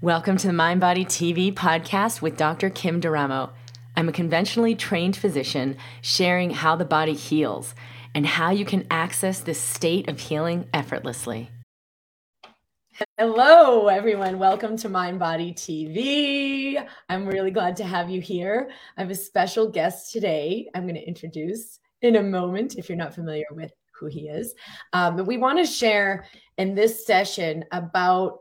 Welcome to the Mind Body TV podcast with Dr. Kim D'Eramo. I'm a conventionally trained physician sharing how the body heals and how you can access this state of healing effortlessly. Hello, everyone. Welcome to Mind Body TV. I'm really glad to have you here. I have a special guest today I'm going to introduce in a moment if you're not familiar with who he is. But we want to share in this session about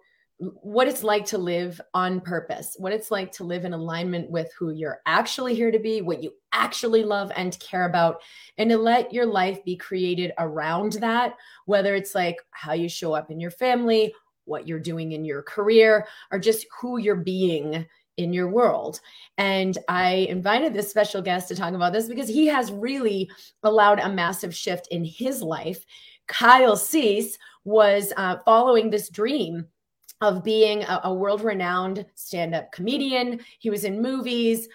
what it's like to live on purpose, what it's like to live in alignment with who you're actually here to be, what you actually love and care about, and to let your life be created around that, whether it's like how you show up in your family, what you're doing in your career, or just who you're being in your world. And I invited this special guest to talk about this because he has really allowed a massive shift in his life. Kyle Cease was following this dream of being a world-renowned stand-up comedian. He was in movies,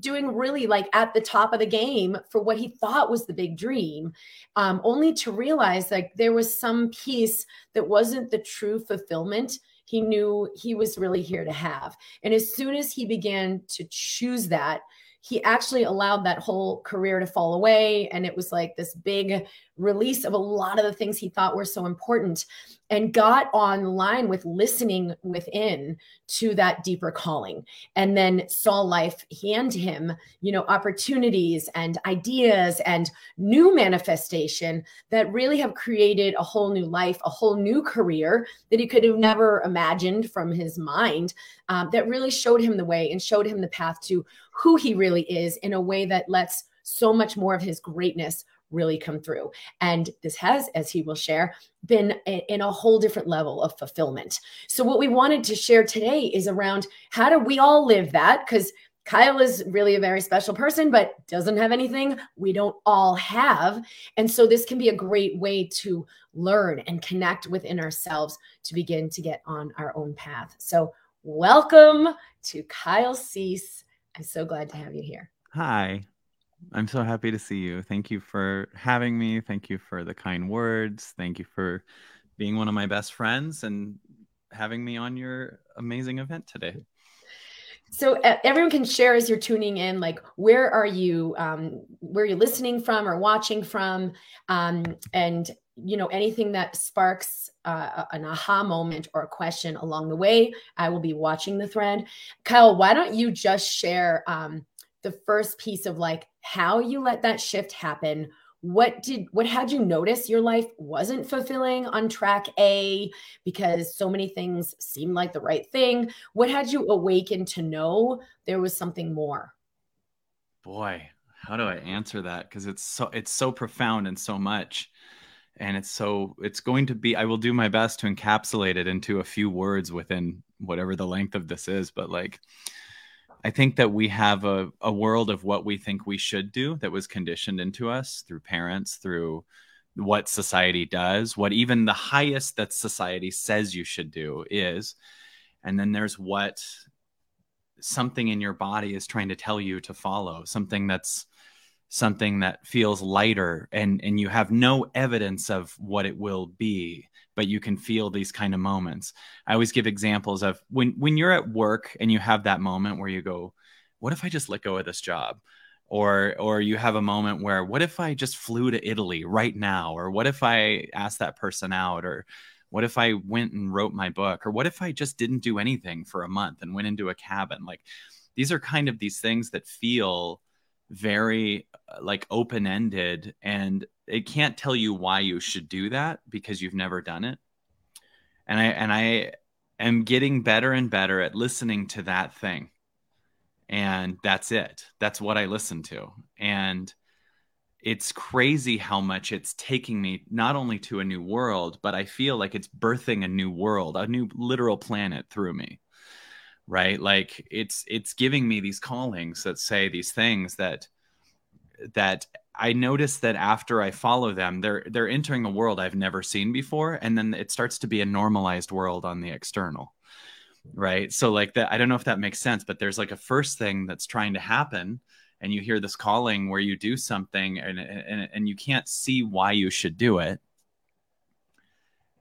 doing really like at the top of the game for what he thought was the big dream, only to realize like there was some piece that wasn't the true fulfillment he knew he was really here to have. And as soon as he began to choose that, he actually allowed that whole career to fall away. And it was like this big release of a lot of the things he thought were so important, and got online with listening within to that deeper calling, and then saw life hand him, you know, opportunities and ideas and new manifestation that really have created a whole new life, a whole new career that he could have never imagined from his mind, that really showed him the way and showed him the path to who he really is in a way that lets so much more of his greatness really come through. And this has, as he will share, been in a whole different level of fulfillment. So what we wanted to share today is around how do we all live that? Because Kyle is really a very special person, but doesn't have anything we don't all have. And so this can be a great way to learn and connect within ourselves to begin to get on our own path. So welcome to Kyle Cease. I'm so glad to have you here. Hi. I'm so happy to see you. Thank you for having me. Thank you for the kind words. Thank you for being one of my best friends and having me on your amazing event today. So everyone can share as you're tuning in, like, where are you listening from or watching from? And, you know, anything that sparks an aha moment or a question along the way, I will be watching the thread. Kyle, why don't you just share the first piece of like how you let that shift happen? What had you notice your life wasn't fulfilling on track A because so many things seemed like the right thing? What had you awakened to know there was something more? Boy, how do I answer that? Because it's so profound and so much. And I will do my best to encapsulate it into a few words within whatever the length of this is. But like, I think that we have a world of what we think we should do that was conditioned into us through parents, through what society does, what even the highest that society says you should do is. And then there's what something in your body is trying to tell you to follow, something that feels lighter and you have no evidence of what it will be, but you can feel these kind of moments. I always give examples of when you're at work and you have that moment where you go, what if I just let go of this job? Or you have a moment where, what if I just flew to Italy right now? Or what if I asked that person out? Or what if I went and wrote my book? Or what if I just didn't do anything for a month and went into a cabin? Like, these are kind of these things that feel very like open-ended, and it can't tell you why you should do that because you've never done it. And I am getting better and better at listening to that thing. And that's it. That's what I listen to. And it's crazy how much it's taking me not only to a new world, but I feel like it's birthing a new world, a new literal planet through me. Right? Like it's giving me these callings that say these things that I notice that after I follow them, they're entering a world I've never seen before. And then it starts to be a normalized world on the external. Right. So like that, I don't know if that makes sense, but there's like a first thing that's trying to happen, and you hear this calling where you do something and you can't see why you should do it.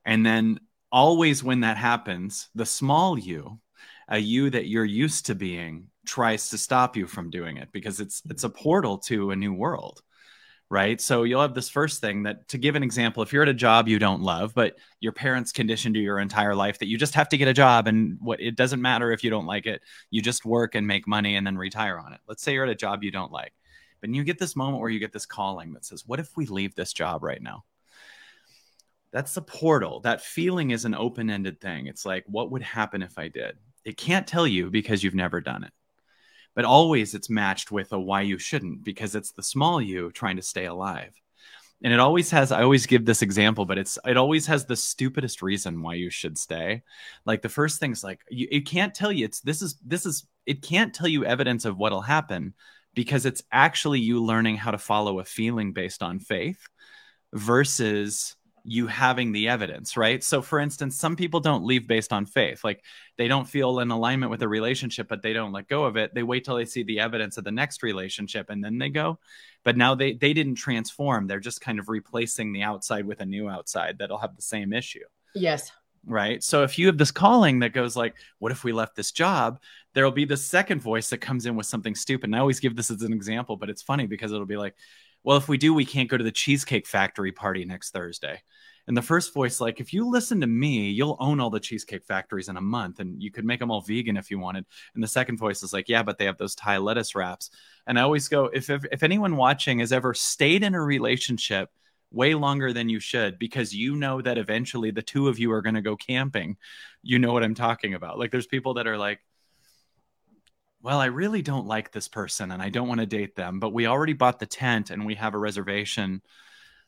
And then always when that happens, the small you a you that you're used to being tries to stop you from doing it, because it's a portal to a new world, right? So you'll have this first thing that, to give an example, if you're at a job you don't love, but your parents conditioned you your entire life that you just have to get a job, and what, it doesn't matter if you don't like it, you just work and make money and then retire on it. Let's say you're at a job you don't like, but you get this moment where you get this calling that says, what if we leave this job right now? That's the portal. That feeling is an open-ended thing. It's like, what would happen if I did? It can't tell you because you've never done it. But always it's matched with a why you shouldn't, because it's the small you trying to stay alive. And it always has, I always give this example, but it always has the stupidest reason why you should stay. Like the first thing's like, it can't tell you, it can't tell you evidence of what'll happen, because it's actually you learning how to follow a feeling based on faith versus you having the evidence, right? So for instance, some people don't leave based on faith. Like they don't feel in alignment with a relationship, but they don't let go of it. They wait till they see the evidence of the next relationship and then they go. But now they didn't transform. They're just kind of replacing the outside with a new outside that'll have the same issue. Yes. Right? So if you have this calling that goes like, what if we left this job? There'll be the second voice that comes in with something stupid. And I always give this as an example, but it's funny because it'll be like, well, if we do, we can't go to the Cheesecake Factory party next Thursday. And the first voice, like, if you listen to me, you'll own all the Cheesecake Factories in a month and you could make them all vegan if you wanted. And the second voice is like, yeah, but they have those Thai lettuce wraps. And I always go, if anyone watching has ever stayed in a relationship way longer than you should, because you know that eventually the two of you are going to go camping, you know what I'm talking about. Like there's people that are like, well, I really don't like this person and I don't want to date them, but we already bought the tent and we have a reservation.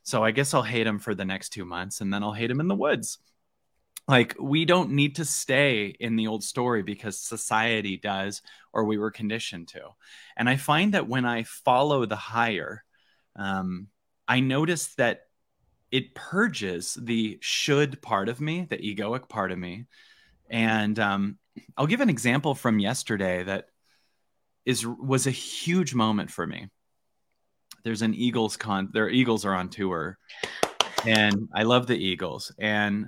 So I guess I'll hate him for the next 2 months and then I'll hate him in the woods. Like we don't need to stay in the old story because society does, or we were conditioned to. And I find that when I follow the higher, I notice that it purges the should part of me, the egoic part of me. And I'll give an example from yesterday that was a huge moment for me. There's an Eagles their Eagles are on tour and I love the Eagles, and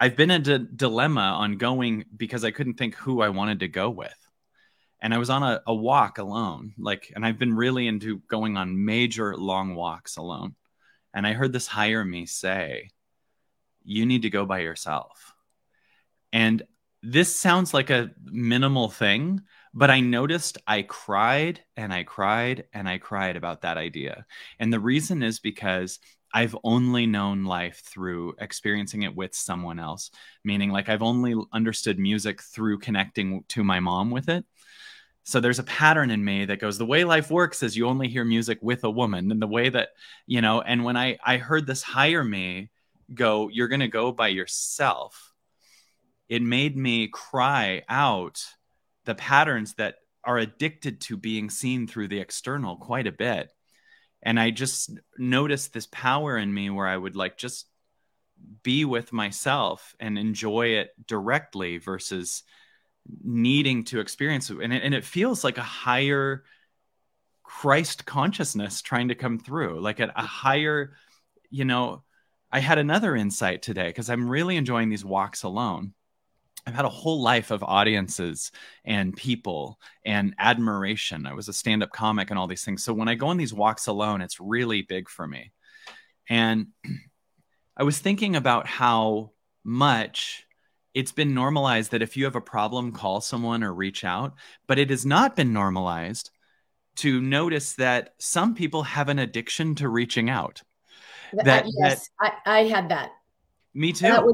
I've been in a dilemma on going because I couldn't think who I wanted to go with. And I was on a walk alone, like, and I've been really into going on major long walks alone. And I heard this higher me say, you need to go by yourself. And this sounds like a minimal thing, but I noticed I cried and I cried and I cried about that idea. And the reason is because I've only known life through experiencing it with someone else, meaning like I've only understood music through connecting to my mom with it. So there's a pattern in me that goes, the way life works is you only hear music with a woman, and the way that, you know, and when I heard this higher me go, you're going to go by yourself, it made me cry out the patterns that are addicted to being seen through the external quite a bit. And I just noticed this power in me where I would like just be with myself and enjoy it directly versus needing to experience it. And it feels like a higher Christ consciousness trying to come through, like at a higher, you know. I had another insight today because I'm really enjoying these walks alone. I've had a whole life of audiences and people and admiration. I was a stand-up comic and all these things. So when I go on these walks alone, it's really big for me. And I was thinking about how much it's been normalized that if you have a problem, call someone or reach out. But it has not been normalized to notice that some people have an addiction to reaching out. Yes, I had that. Me too. That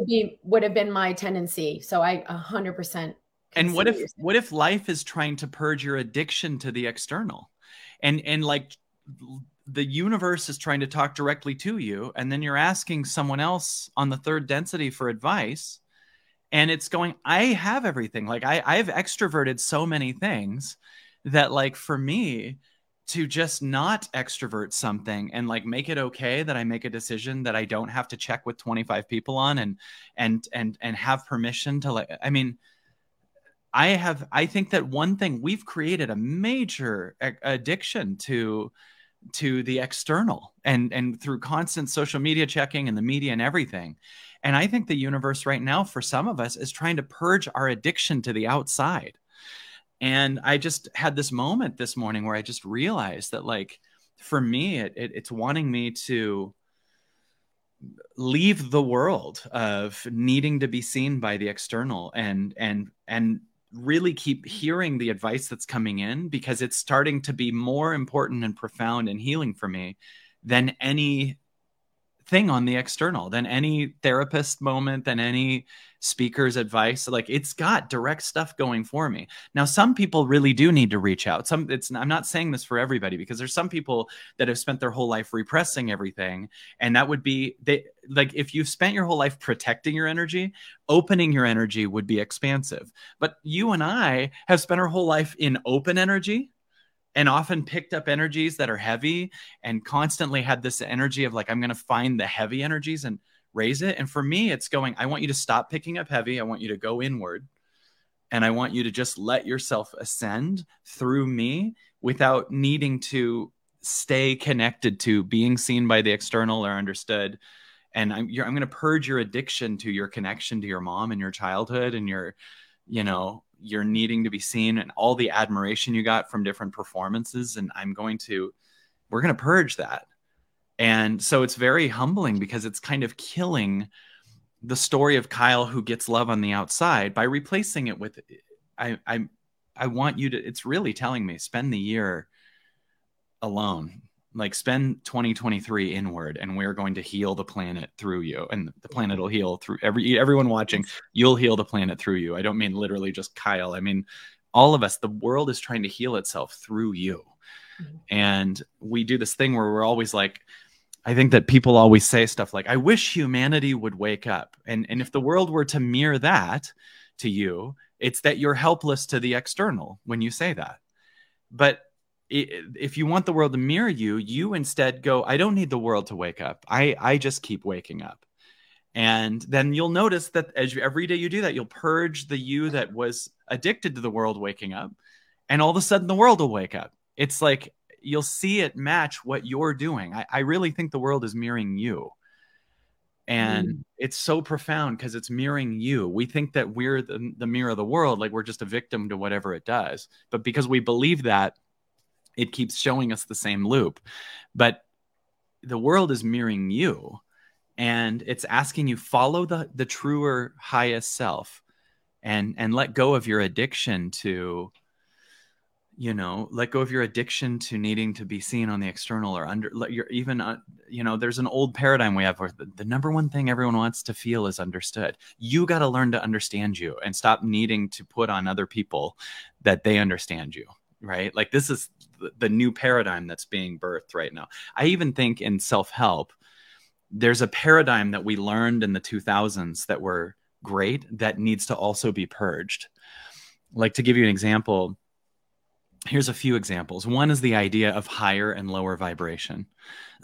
would have been my tendency. So I 100%. And what if life is trying to purge your addiction to the external, and like the universe is trying to talk directly to you, and then you're asking someone else on the third density for advice. And it's going, I have everything. Like I've extroverted so many things that like for me to just not extrovert something and like make it okay that I make a decision that I don't have to check with 25 people on and have permission to, like, I mean, I think that one thing we've created a major addiction to the external and through constant social media checking and the media and everything. And I think the universe right now for some of us is trying to purge our addiction to the outside. And I just had this moment this morning where I just realized that, like, for me, it's wanting me to leave the world of needing to be seen by the external and really keep hearing the advice that's coming in, because it's starting to be more important and profound and healing for me than any thing on the external, than any therapist moment, than any speaker's advice. Like, it's got direct stuff going for me. Now, some people really do need to reach out. I'm not saying this for everybody, because there's some people that have spent their whole life repressing everything. And that would be, if you've spent your whole life protecting your energy, opening your energy would be expansive. But you and I have spent our whole life in open energy, and often picked up energies that are heavy, and constantly had this energy of, like, I'm going to find the heavy energies and raise it. And for me, it's going, I want you to stop picking up heavy. I want you to go inward, and I want you to just let yourself ascend through me without needing to stay connected to being seen by the external or understood. And I'm going to purge your addiction to your connection to your mom and your childhood and your, you're needing to be seen and all the admiration you got from different performances. And we're going to purge that. And so it's very humbling, because it's kind of killing the story of Kyle who gets love on the outside by replacing it with, I want you to, it's really telling me, spend the year alone, like spend 2023 inward, and we're going to heal the planet through you. And the planet will heal through everyone watching. You'll heal the planet through you. I don't mean literally just Kyle. I mean, all of us, the world is trying to heal itself through you. Mm-hmm. And we do this thing where we're always like, I think that people always say stuff like, I wish humanity would wake up. And if the world were to mirror that to you, it's that you're helpless to the external when you say that. But if you want the world to mirror you, you instead go, I don't need the world to wake up. I just keep waking up. And then you'll notice that every day you do that, you'll purge the you that was addicted to the world waking up. And all of a sudden the world will wake up. It's like, you'll see it match what you're doing. I really think the world is mirroring you. And it's so profound, because it's mirroring you. We think that we're the mirror of the world. Like, we're just a victim to whatever it does. But because we believe that, it keeps showing us the same loop. But the world is mirroring you, and it's asking you, follow the truer, highest self, and let go of your addiction to, let go of your addiction to needing to be seen on the external or there's an old paradigm we have where the number one thing everyone wants to feel is understood. You got to learn to understand you and stop needing to put on other people that they understand you. Right? Like, this is the new paradigm that's being birthed right now. I even think in self-help, there's a paradigm that we learned in the 2000s that were great that needs to also be purged. Like, to give you an example, here's a few examples. One is the idea of higher and lower vibration.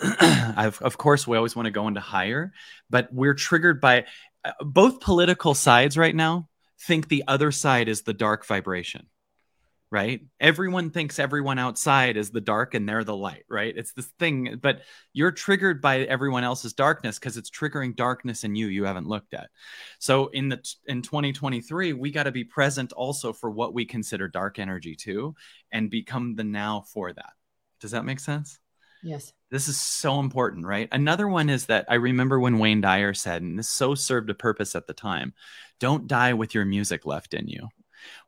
Of course, we always want to go into higher, but we're triggered by both political sides right now think the other side is the dark vibration. Right? Everyone thinks everyone outside is the dark and they're the light, right? It's this thing, but you're triggered by everyone else's darkness because it's triggering darkness in you haven't looked at. So in 2023, we got to be present also for what we consider dark energy too, and become the now for that. Does that make sense? Yes. This is so important, right? Another one is that I remember when Wayne Dyer said, and this so served a purpose at the time, don't die with your music left in you.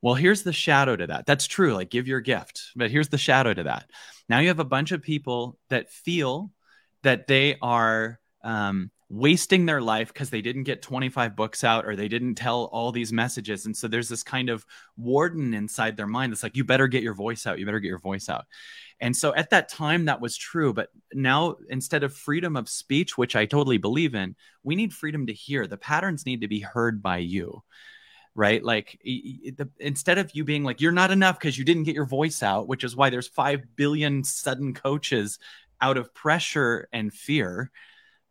Well, here's the shadow to that. That's true. Like, give your gift, but here's the shadow to that. Now you have a bunch of people that feel that they are wasting their life because they didn't get 25 books out or they didn't tell all these messages. And so there's this kind of warden inside their mind that's like, you better get your voice out. You better get your voice out. And so at that time, that was true. But now, instead of freedom of speech, which I totally believe in, we need freedom to hear. The patterns need to be heard by you. Right? Like, instead of you being like, you're not enough because you didn't get your voice out, which is why there's 5 billion sudden coaches out of pressure and fear,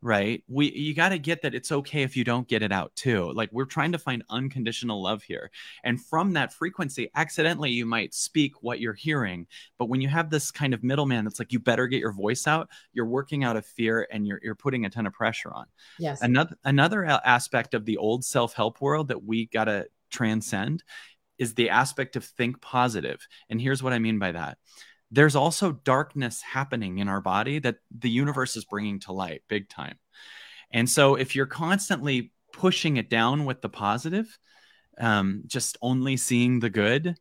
right? You got to get that it's okay if you don't get it out too. Like, we're trying to find unconditional love here. And from that frequency, accidentally, you might speak what you're hearing. But when you have this kind of middleman that's like, you better get your voice out, you're working out of fear and you're putting a ton of pressure on. Yes. Another aspect of the old self-help world that we got to transcend is the aspect of think positive. And here's what I mean by that. There's also darkness happening in our body that the universe is bringing to light big time. And so if you're constantly pushing it down with the positive, just only seeing the good,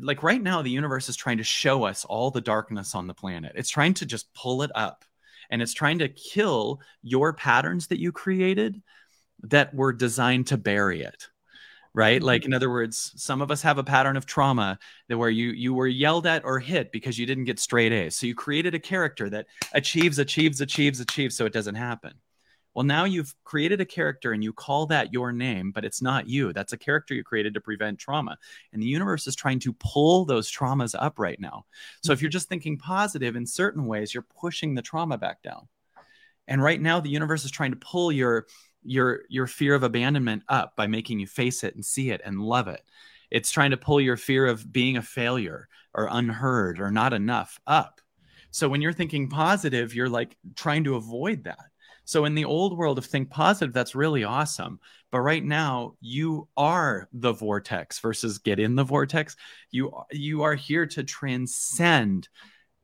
like right now, the universe is trying to show us all the darkness on the planet. It's trying to just pull it up, and it's trying to kill your patterns that you created that were designed to bury it. Right? Like, in other words, some of us have a pattern of trauma that where you were yelled at or hit because you didn't get straight A's. So you created a character that achieves, so it doesn't happen. Well, now you've created a character and you call that your name, but it's not you. That's a character you created to prevent trauma. And the universe is trying to pull those traumas up right now. So if you're just thinking positive in certain ways, you're pushing the trauma back down. And right now the universe is trying to pull your fear of abandonment up by making you face it and see it and love it. It's trying to pull your fear of being a failure or unheard or not enough up. So when you're thinking positive, you're like trying to avoid that. So in the old world of think positive, that's really awesome. But right now you are the vortex versus get in the vortex. You are here to transcend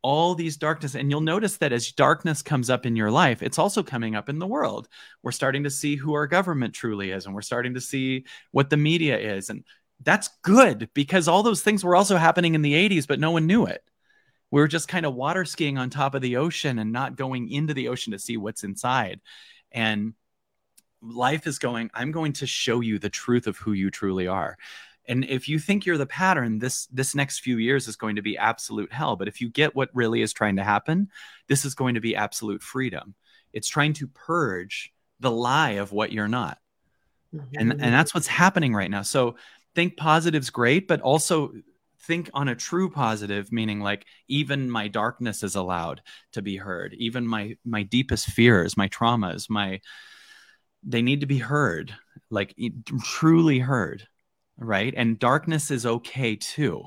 all these darkness. And you'll notice that as darkness comes up in your life, it's also coming up in the world. We're starting to see who our government truly is, and we're starting to see what the media is. And that's good, because all those things were also happening in the 80s, but no one knew it. We were just kind of water skiing on top of the ocean and not going into the ocean to see what's inside. And life is going, I'm going to show you the truth of who you truly are. And if you think you're the pattern, this next few years is going to be absolute hell. But if you get what really is trying to happen, this is going to be absolute freedom. It's trying to purge the lie of what you're not. Mm-hmm. And that's what's happening right now. So think positive's great, but also think on a true positive, meaning like even my darkness is allowed to be heard. Even my deepest fears, my traumas, they need to be heard, like truly heard. Right. And darkness is okay too.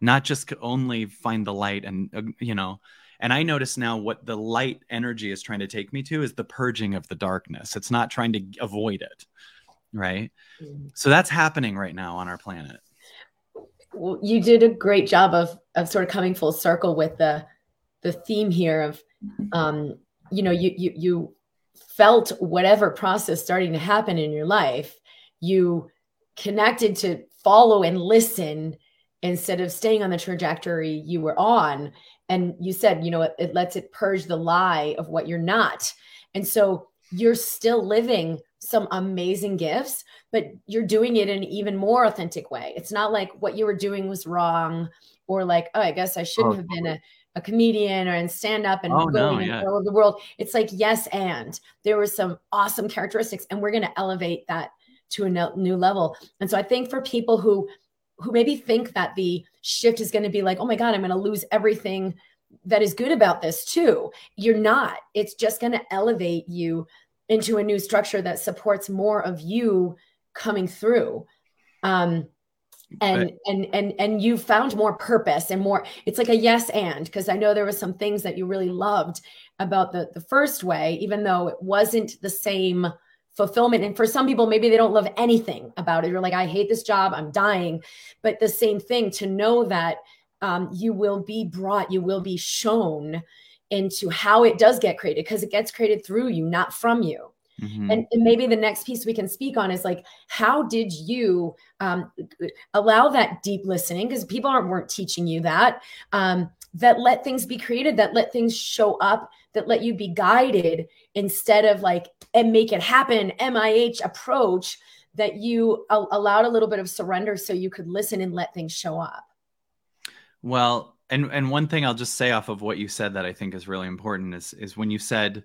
Not just only find the light and, and I notice now what the light energy is trying to take me to is the purging of the darkness. It's not trying to avoid it. Right. Mm-hmm. So that's happening right now on our planet. Well, you did a great job of sort of coming full circle with the theme here of, you felt whatever process starting to happen in your life. You connected to follow and listen instead of staying on the trajectory you were on. And you said, it lets it purge the lie of what you're not. And so you're still living some amazing gifts, but you're doing it in an even more authentic way. It's not like what you were doing was wrong or like, oh, I guess I shouldn't have been a comedian or in stand up and all over the world. It's like, yes, and there were some awesome characteristics and we're going to elevate that to a new level. And so I think for people who maybe think that the shift is going to be like, oh my God, I'm going to lose everything that is good about this too. You're not. It's just going to elevate you into a new structure that supports more of you coming through. And you found more purpose and more, it's like a yes and, because I know there were some things that you really loved about the first way, even though it wasn't the same fulfillment. And for some people, maybe they don't love anything about it. You're like, I hate this job, I'm dying. But the same thing, to know that you will be shown into how it does get created, because it gets created through you, not from you. Mm-hmm. And maybe the next piece we can speak on is like, how did you allow that deep listening? Because people weren't teaching you that, that let things be created, that let things show up, that let you be guided instead of like, and make it happen, MIH approach, that you allowed a little bit of surrender so you could listen and let things show up. Well, and one thing I'll just say off of what you said that I think is really important is when you said,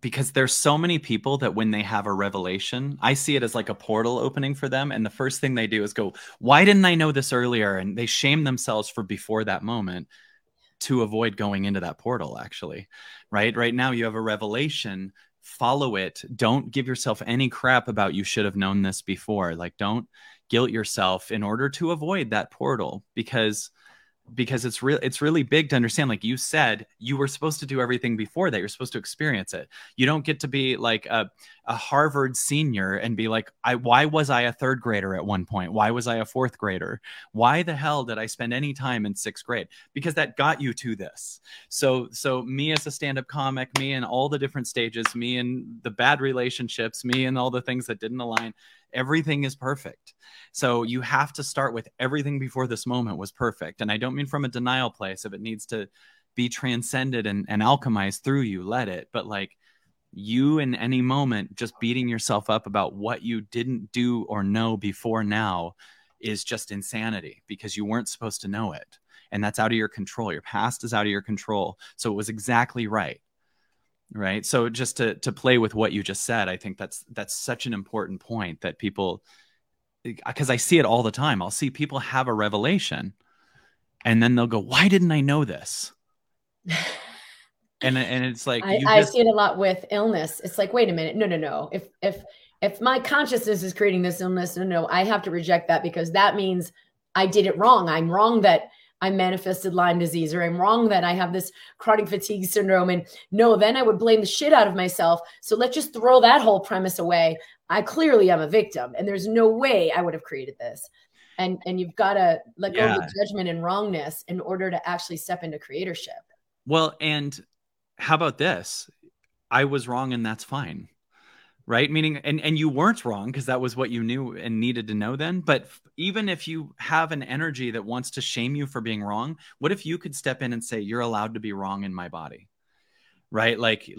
because there's so many people that when they have a revelation, I see it as like a portal opening for them. And the first thing they do is go, why didn't I know this earlier? And they shame themselves for before that moment. to avoid going into that portal, actually, right? Right now you have a revelation, follow it. Don't give yourself any crap about you should have known this before. Like, don't guilt yourself in order to avoid that portal, because it's real. It's really big to understand. Like you said, you were supposed to do everything before that. You're supposed to experience it. You don't get to be like a Harvard senior and be like, why was I a third grader at one point? Why was I a fourth grader? Why the hell did I spend any time in sixth grade? Because that got you to this. So me as a stand-up comic, me in all the different stages, me in the bad relationships, me in all the things that didn't align, everything is perfect. So you have to start with everything before this moment was perfect. And I don't mean from a denial place. If it needs to be transcended and alchemized through you, let it. But like you in any moment, just beating yourself up about what you didn't do or know before now is just insanity, because you weren't supposed to know it. And that's out of your control. Your past is out of your control. So it was exactly right. Right. So just to play with what you just said, I think that's such an important point that people, because I see it all the time. I'll see people have a revelation and then they'll go, why didn't I know this? And it's like, I see it a lot with illness. It's like, wait a minute. No. If my consciousness is creating this illness, no, I have to reject that, because that means I did it wrong. I'm wrong that I manifested Lyme disease, or I'm wrong that I have this chronic fatigue syndrome. And no, then I would blame the shit out of myself. So let's just throw that whole premise away. I clearly am a victim, and there's no way I would have created this. And you've got to let go of the judgment and wrongness in order to actually step into creatorship. Well, and how about this? I was wrong, and that's fine. Right? Meaning, and you weren't wrong, because that was what you knew and needed to know then. But even if you have an energy that wants to shame you for being wrong, what if you could step in and say, you're allowed to be wrong in my body, right? Like,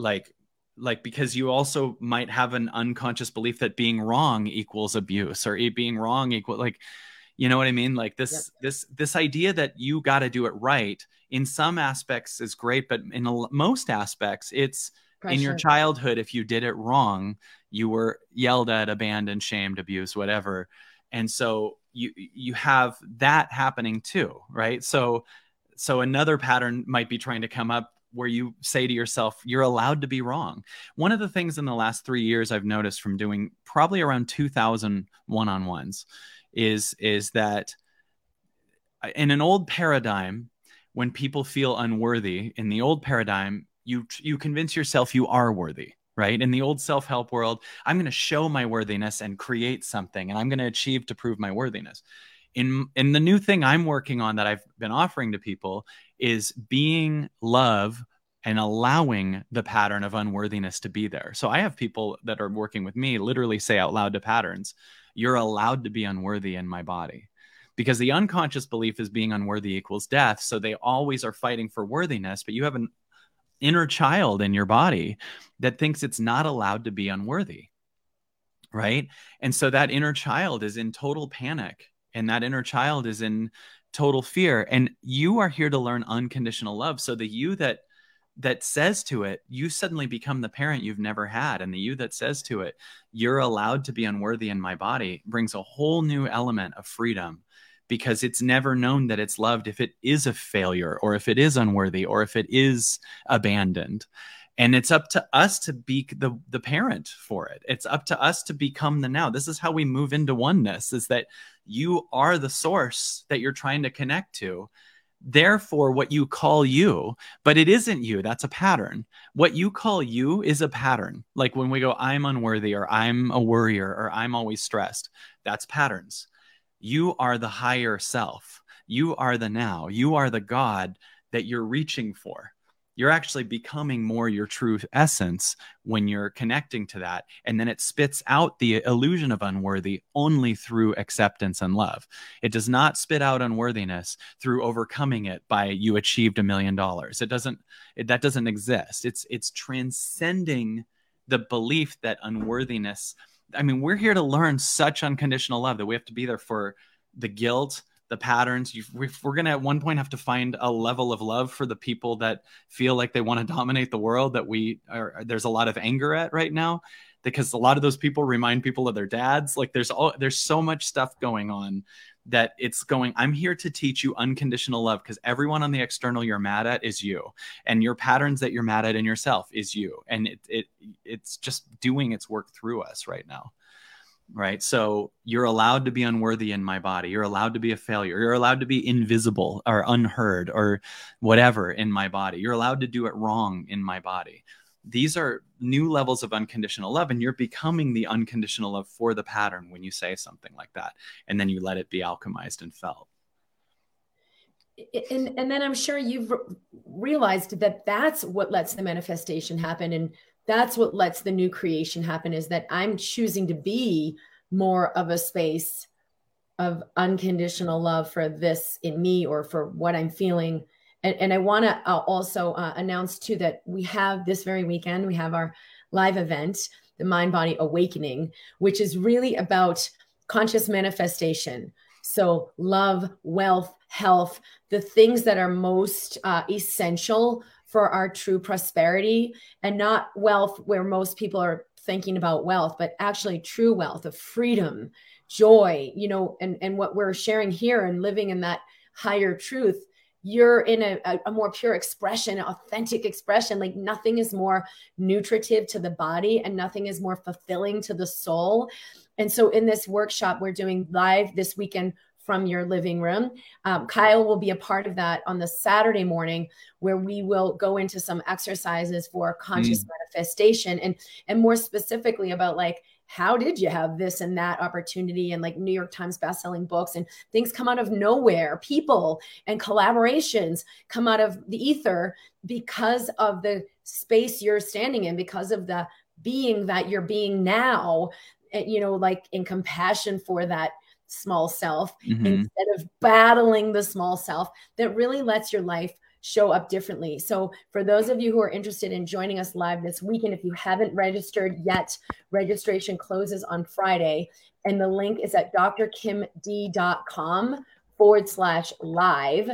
because you also might have an unconscious belief that being wrong equals abuse, or being wrong equal, like, you know what I mean? Like this idea that you got to do it right in some aspects is great, but in most aspects it's, pressure. In your childhood, if you did it wrong, you were yelled at, abandoned, shamed, abused, whatever. And so you have that happening too, right? So another pattern might be trying to come up where you say to yourself, you're allowed to be wrong. One of the things in the last 3 years I've noticed from doing probably around 2,000 one-on-ones is that in an old paradigm, when people feel unworthy, in the old paradigm, you convince yourself you are worthy, right? In the old self-help world, I'm going to show my worthiness and create something, and I'm going to achieve to prove my worthiness. In the new thing I'm working on that I've been offering to people is being love and allowing the pattern of unworthiness to be there. So I have people that are working with me literally say out loud to patterns, you're allowed to be unworthy in my body. Because the unconscious belief is being unworthy equals death. So they always are fighting for worthiness, but you have an inner child in your body that thinks it's not allowed to be unworthy, right? And so that inner child is in total panic, and that inner child is in total fear. And you are here to learn unconditional love. So the you that says to it, you suddenly become the parent you've never had. And the you that says to it, you're allowed to be unworthy in my body, brings a whole new element of freedom, because it's never known that it's loved if it is a failure, or if it is unworthy, or if it is abandoned. And it's up to us to be the parent for it. It's up to us to become the now. This is how we move into oneness, is that you are the source that you're trying to connect to. Therefore, what you call you, but it isn't you. That's a pattern. What you call you is a pattern. Like when we go, I'm unworthy, or I'm a worrier, or I'm always stressed. That's patterns. You are the higher self. You are the now. You are the God that you're reaching for. You're actually becoming more your true essence when you're connecting to that. And then it spits out the illusion of unworthy only through acceptance and love. It does not spit out unworthiness through overcoming it by you achieved $1 million. That doesn't exist. It's transcending the belief that unworthiness, I mean, we're here to learn such unconditional love that we have to be there for the guilt, the patterns. We're going to at one point have to find a level of love for the people that feel like they want to dominate the world, that there's a lot of anger at right now, because a lot of those people remind people of their dads. Like there's so much stuff going on that it's going, I'm here to teach you unconditional love, because everyone on the external you're mad at is you, and your patterns that you're mad at in yourself is you. And it's just doing its work through us right now. Right. So you're allowed to be unworthy in my body. You're allowed to be a failure. You're allowed to be invisible or unheard or whatever in my body. You're allowed to do it wrong in my body. These are new levels of unconditional love, and you're becoming the unconditional love for the pattern when you say something like that. And then you let it be alchemized and felt. And then I'm sure you've realized that that's what lets the manifestation happen. And that's what lets the new creation happen, is that I'm choosing to be more of a space of unconditional love for this in me, or for what I'm feeling. And I want to also announce too, that we have this very weekend, we have our live event, the Mind Body Awakening, which is really about conscious manifestation. So love, wealth, health, the things that are most essential for our true prosperity, and not wealth where most people are thinking about wealth, but actually true wealth of freedom, joy, you know, and what we're sharing here and living in that higher truth, you're in a more pure expression, authentic expression. Like nothing is more nutritive to the body and nothing is more fulfilling to the soul. And so in this workshop we're doing live this weekend from your living room. Kyle will be a part of that on the Saturday morning, where we will go into some exercises for conscious manifestation, and more specifically about like, how did you have this and that opportunity, and like New York Times bestselling books and things come out of nowhere, people and collaborations come out of the ether because of the space you're standing in, because of the being that you're being now, you know, like in compassion for that small self, instead of battling the small self, that really lets your life show up differently. So for those of you who are interested in joining us live this weekend, if you haven't registered yet, registration closes on Friday. And the link is at drkimd.com/live.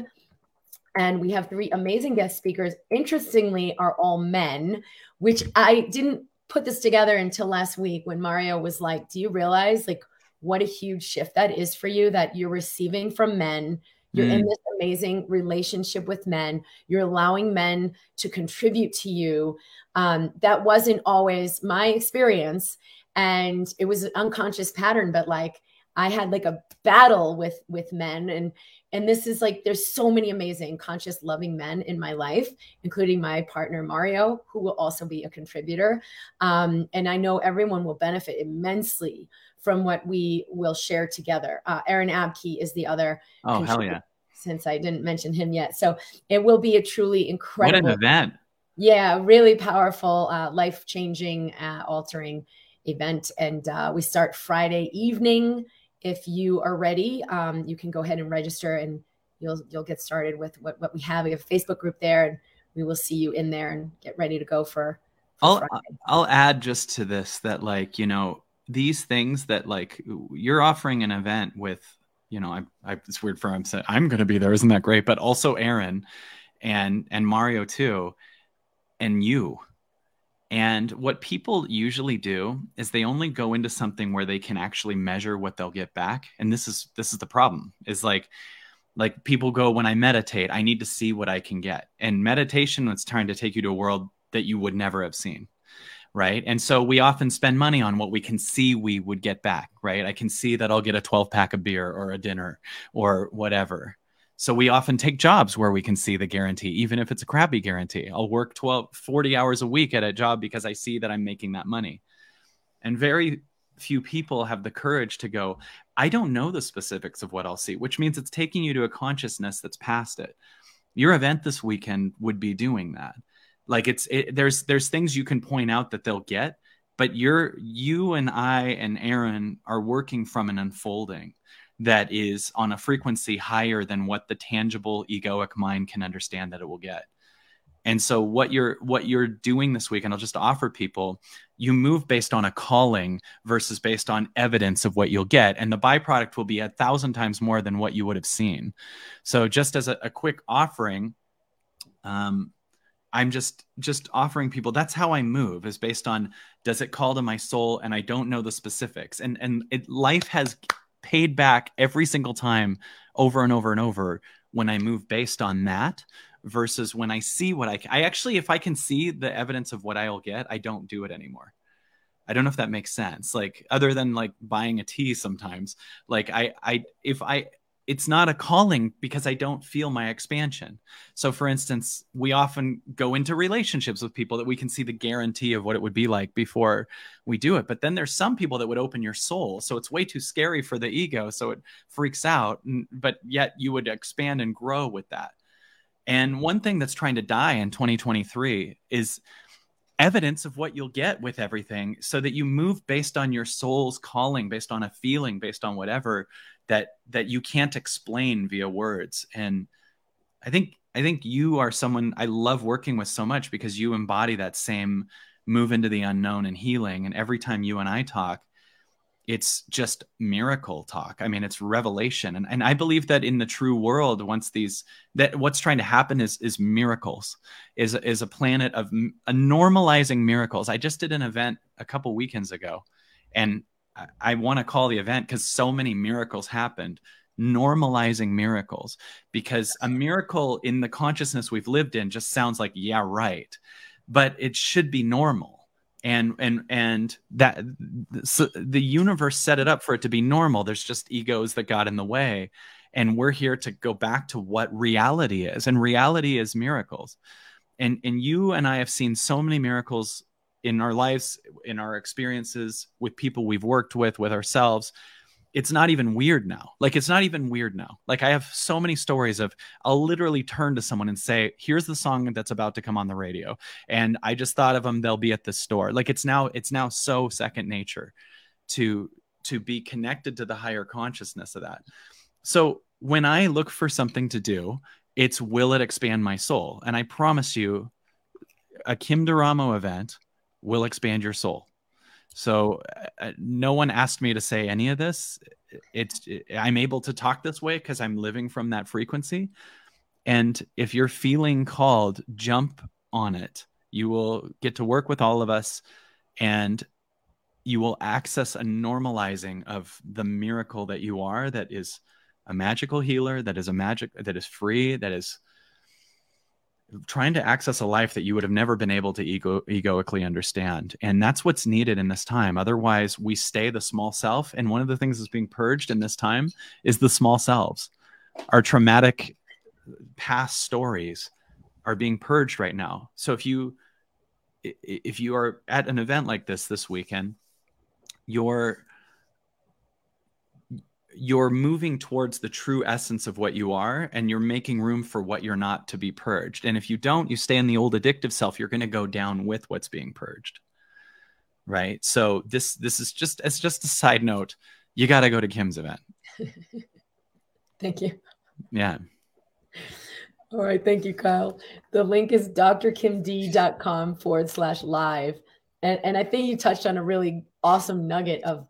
And we have three amazing guest speakers, interestingly, are all men, which I didn't put this together until last week when Mario was like, do you realize like what a huge shift that is for you, that you're receiving from men. You're in this amazing relationship with men. You're allowing men to contribute to you. That wasn't always my experience. And it was an unconscious pattern, but like I had like a battle with men. And this is like, there's so many amazing conscious loving men in my life, including my partner, Mario, who will also be a contributor. And I know everyone will benefit immensely from what we will share together. Aaron Abke is the other. Oh, hell yeah. Since I didn't mention him yet. So it will be a truly incredible. What an event. Yeah, really powerful, life-changing, altering event. And we start Friday evening. If you are ready, you can go ahead and register, and you'll get started with what we have. We have a Facebook group there, and we will see you in there and get ready to go for Friday. I'll add just to this that, like, you know, these things that like you're offering an event with, you know, I it's weird for him to say, I'm going to be there. Isn't that great? But also Aaron and Mario too, and you. And what people usually do is they only go into something where they can actually measure what they'll get back. And this is the problem, is like people go, when I meditate, I need to see what I can get. And meditation is trying to take you to a world that you would never have seen. Right. And so we often spend money on what we can see we would get back. Right. I can see that I'll get a 12 pack of beer or a dinner or whatever. So we often take jobs where we can see the guarantee, even if it's a crappy guarantee. I'll work 40 hours a week at a job because I see that I'm making that money. And very few people have the courage to go, I don't know the specifics of what I'll see, which means it's taking you to a consciousness that's past it. Your event this weekend would be doing that. Like there's things you can point out that they'll get, but you and I and Aaron are working from an unfolding that is on a frequency higher than what the tangible egoic mind can understand that it will get. And so what you're doing this week, and I'll just offer people, you move based on a calling versus based on evidence of what you'll get. And the byproduct will be 1,000 times more than what you would have seen. So just as a quick offering, I'm just offering people, that's how I move, is based on, does it call to my soul? And I don't know the specifics. And life has paid back every single time over and over and over when I move based on that versus when I see what I actually, if I can see the evidence of what I'll get, I don't do it anymore. I don't know if that makes sense. Like other than like buying a tea sometimes, like it's not a calling because I don't feel my expansion. So for instance, we often go into relationships with people that we can see the guarantee of what it would be like before we do it. But then there's some people that would open your soul. So it's way too scary for the ego. So it freaks out, but yet you would expand and grow with that. And one thing that's trying to die in 2023 is evidence of what you'll get with everything so that you move based on your soul's calling, based on a feeling, based on whatever that you can't explain via words. And I think you are someone I love working with so much because you embody that same move into the unknown and healing. And every time you and I talk, it's just miracle talk. I mean, it's revelation. And I believe that in the true world, that what's trying to happen is miracles, is a planet of normalizing miracles. I just did an event a couple weekends ago, and I want to call the event, because so many miracles happened, normalizing miracles, because a miracle in the consciousness we've lived in just sounds like, yeah, right. But it should be normal. And that so the universe set it up for it to be normal. There's just egos that got in the way. And we're here to go back to what reality is. And reality is miracles. And you and I have seen so many miracles in our lives, in our experiences with people we've worked with ourselves. It's not even weird now. Like I have so many stories of, I'll literally turn to someone and say, here's the song that's about to come on the radio. And I just thought of them. They'll be at the store. Like it's now so second nature to be connected to the higher consciousness of that. So when I look for something to do, it's, will it expand my soul? And I promise you a Kim D'Eramo event will expand your soul. So no one asked me to say any of this. I'm able to talk this way because I'm living from that frequency. And if you're feeling called, jump on it. You will get to work with all of us, and you will access a normalizing of the miracle that you are, that is a magical healer, that is free, that is trying to access a life that you would have never been able to egoically understand. And that's what's needed in this time. Otherwise, we stay the small self. And one of the things that's being purged in this time is the small selves. Our traumatic past stories are being purged right now. So if you are at an event like this weekend, you're moving towards the true essence of what you are, and you're making room for what you're not to be purged. And if you don't, you stay in the old addictive self, you're going to go down with what's being purged. Right. So this is just, it's just a side note. You got to go to Kim's event. Thank you. Yeah. All right. Thank you, Kyle. The link is drkimd.com/live. And I think you touched on a really awesome nugget of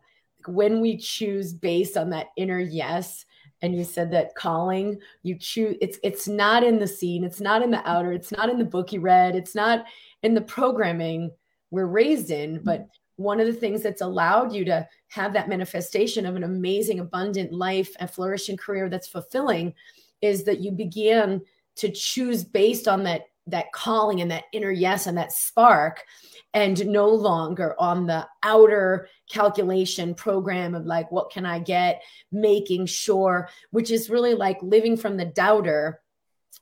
when we choose based on that inner yes, and you said that calling, you choose, it's not in the scene, it's not in the outer, it's not in the book you read, it's not in the programming we're raised in, but one of the things that's allowed you to have that manifestation of an amazing, abundant life and flourishing career that's fulfilling is that you begin to choose based on that calling and that inner yes and that spark, and no longer on the outer calculation program of like, what can I get? Making sure, which is really like living from the doubter.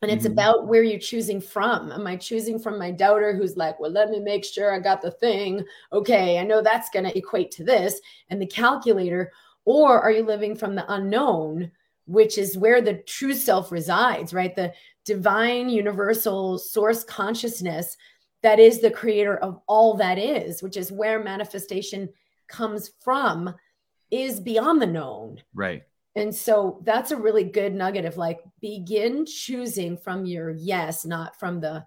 And it's about where you're choosing from. Am I choosing from my doubter who's like, well, let me make sure I got the thing. Okay, I know that's going to equate to this and the calculator. Or are you living from the unknown, which is where the true self resides, right? The divine, universal source consciousness that is the creator of all that is, which is where manifestation comes from, is beyond the known. Right. And so that's a really good nugget of like, begin choosing from your yes, not from the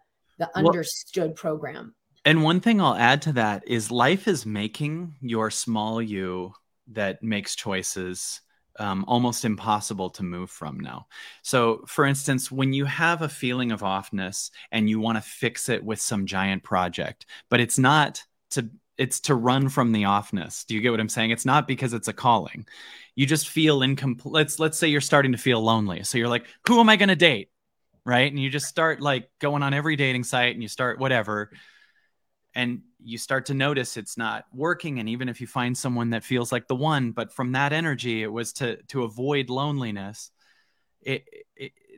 understood program. And one thing I'll add to that is life is making your small you that makes choices almost impossible to move from now. So for instance, when you have a feeling of offness and you want to fix it with some giant project, but it's not to It's to run from the offness. Do you get what I'm saying? It's not because it's a calling. You just feel incomplete. Let's say you're starting to feel lonely. So you're like, who am I going to date? Right. And you just start like going on every dating site and you start whatever. And you start to notice it's not working. And even if you find someone that feels like the one, but from that energy, it was to avoid loneliness.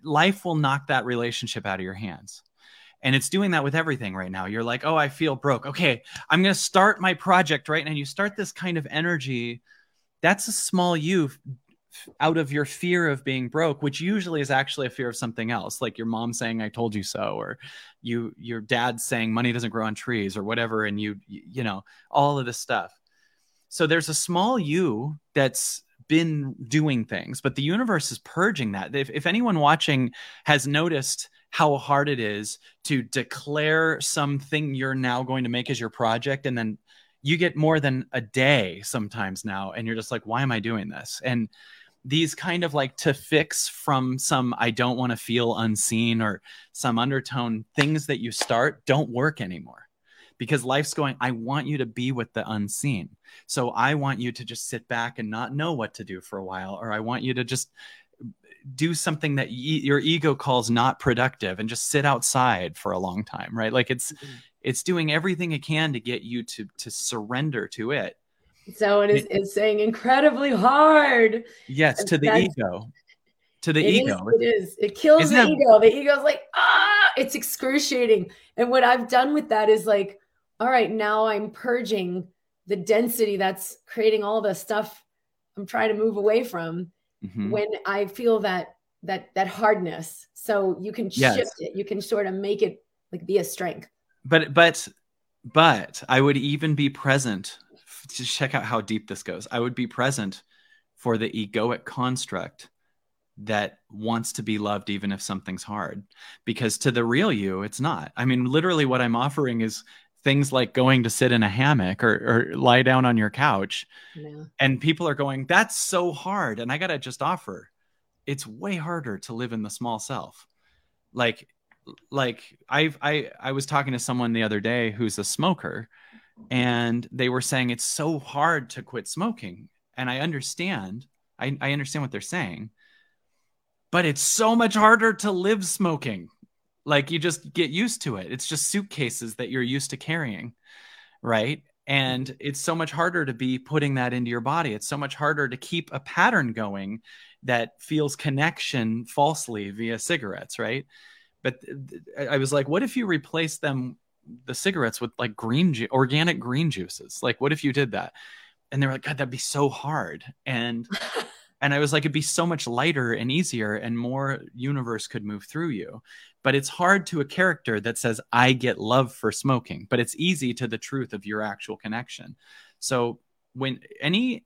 Life will knock that relationship out of your hands. And it's doing that with everything right now. You're like, oh, I feel broke. Okay, I'm going to start my project right now. And you start this kind of energy. That's a small you out of your fear of being broke, which usually is actually a fear of something else, like your mom saying, I told you so, or your dad saying money doesn't grow on trees or whatever. And you know, all of this stuff. So there's a small you that's been doing things, but the universe is purging that. If anyone watching has noticed how hard it is to declare something you're now going to make as your project, and then you get more than a day sometimes now, and you're just like, why am I doing this? And these kind of like to fix from some I don't want to feel unseen or some undertone things that you start don't work anymore, because life's going, I want you to be with the unseen. So I want you to just sit back and not know what to do for a while, or I want you to just do something that your ego calls not productive and just sit outside for a long time, right? Like it's doing everything it can to get you to surrender to it. So it's saying incredibly hard. Yes, to the ego. To the ego. It is. It kills the ego. The ego's like, it's excruciating. And what I've done with that is like, all right, now I'm purging the density that's creating all the stuff I'm trying to move away from. Mm-hmm. When I feel that hardness, so you can shift it, you can sort of make it like be a strength. But I would even be present. Just check out how deep this goes. I would be present for the egoic construct that wants to be loved, even if something's hard, because to the real you, it's not. I mean, literally what I'm offering is things like going to sit in a hammock or lie down on your couch. Yeah. And people are going, that's so hard. And I got to just offer, it's way harder to live in the small self. Like I was talking to someone the other day who's a smoker, and they were saying it's so hard to quit smoking. And I understand. I understand what they're saying, but it's so much harder to live smoking. Like you just get used to it. It's just suitcases that you're used to carrying, right? And it's so much harder to be putting that into your body. It's so much harder to keep a pattern going that feels connection falsely via cigarettes, right? But I was like, what if you replace the cigarettes with like organic green juices? Like, what if you did that? And they were like, God, that'd be so hard. And I was like, it'd be so much lighter and easier, and more universe could move through you. But it's hard to a character that says, I get love for smoking, but it's easy to the truth of your actual connection. So when any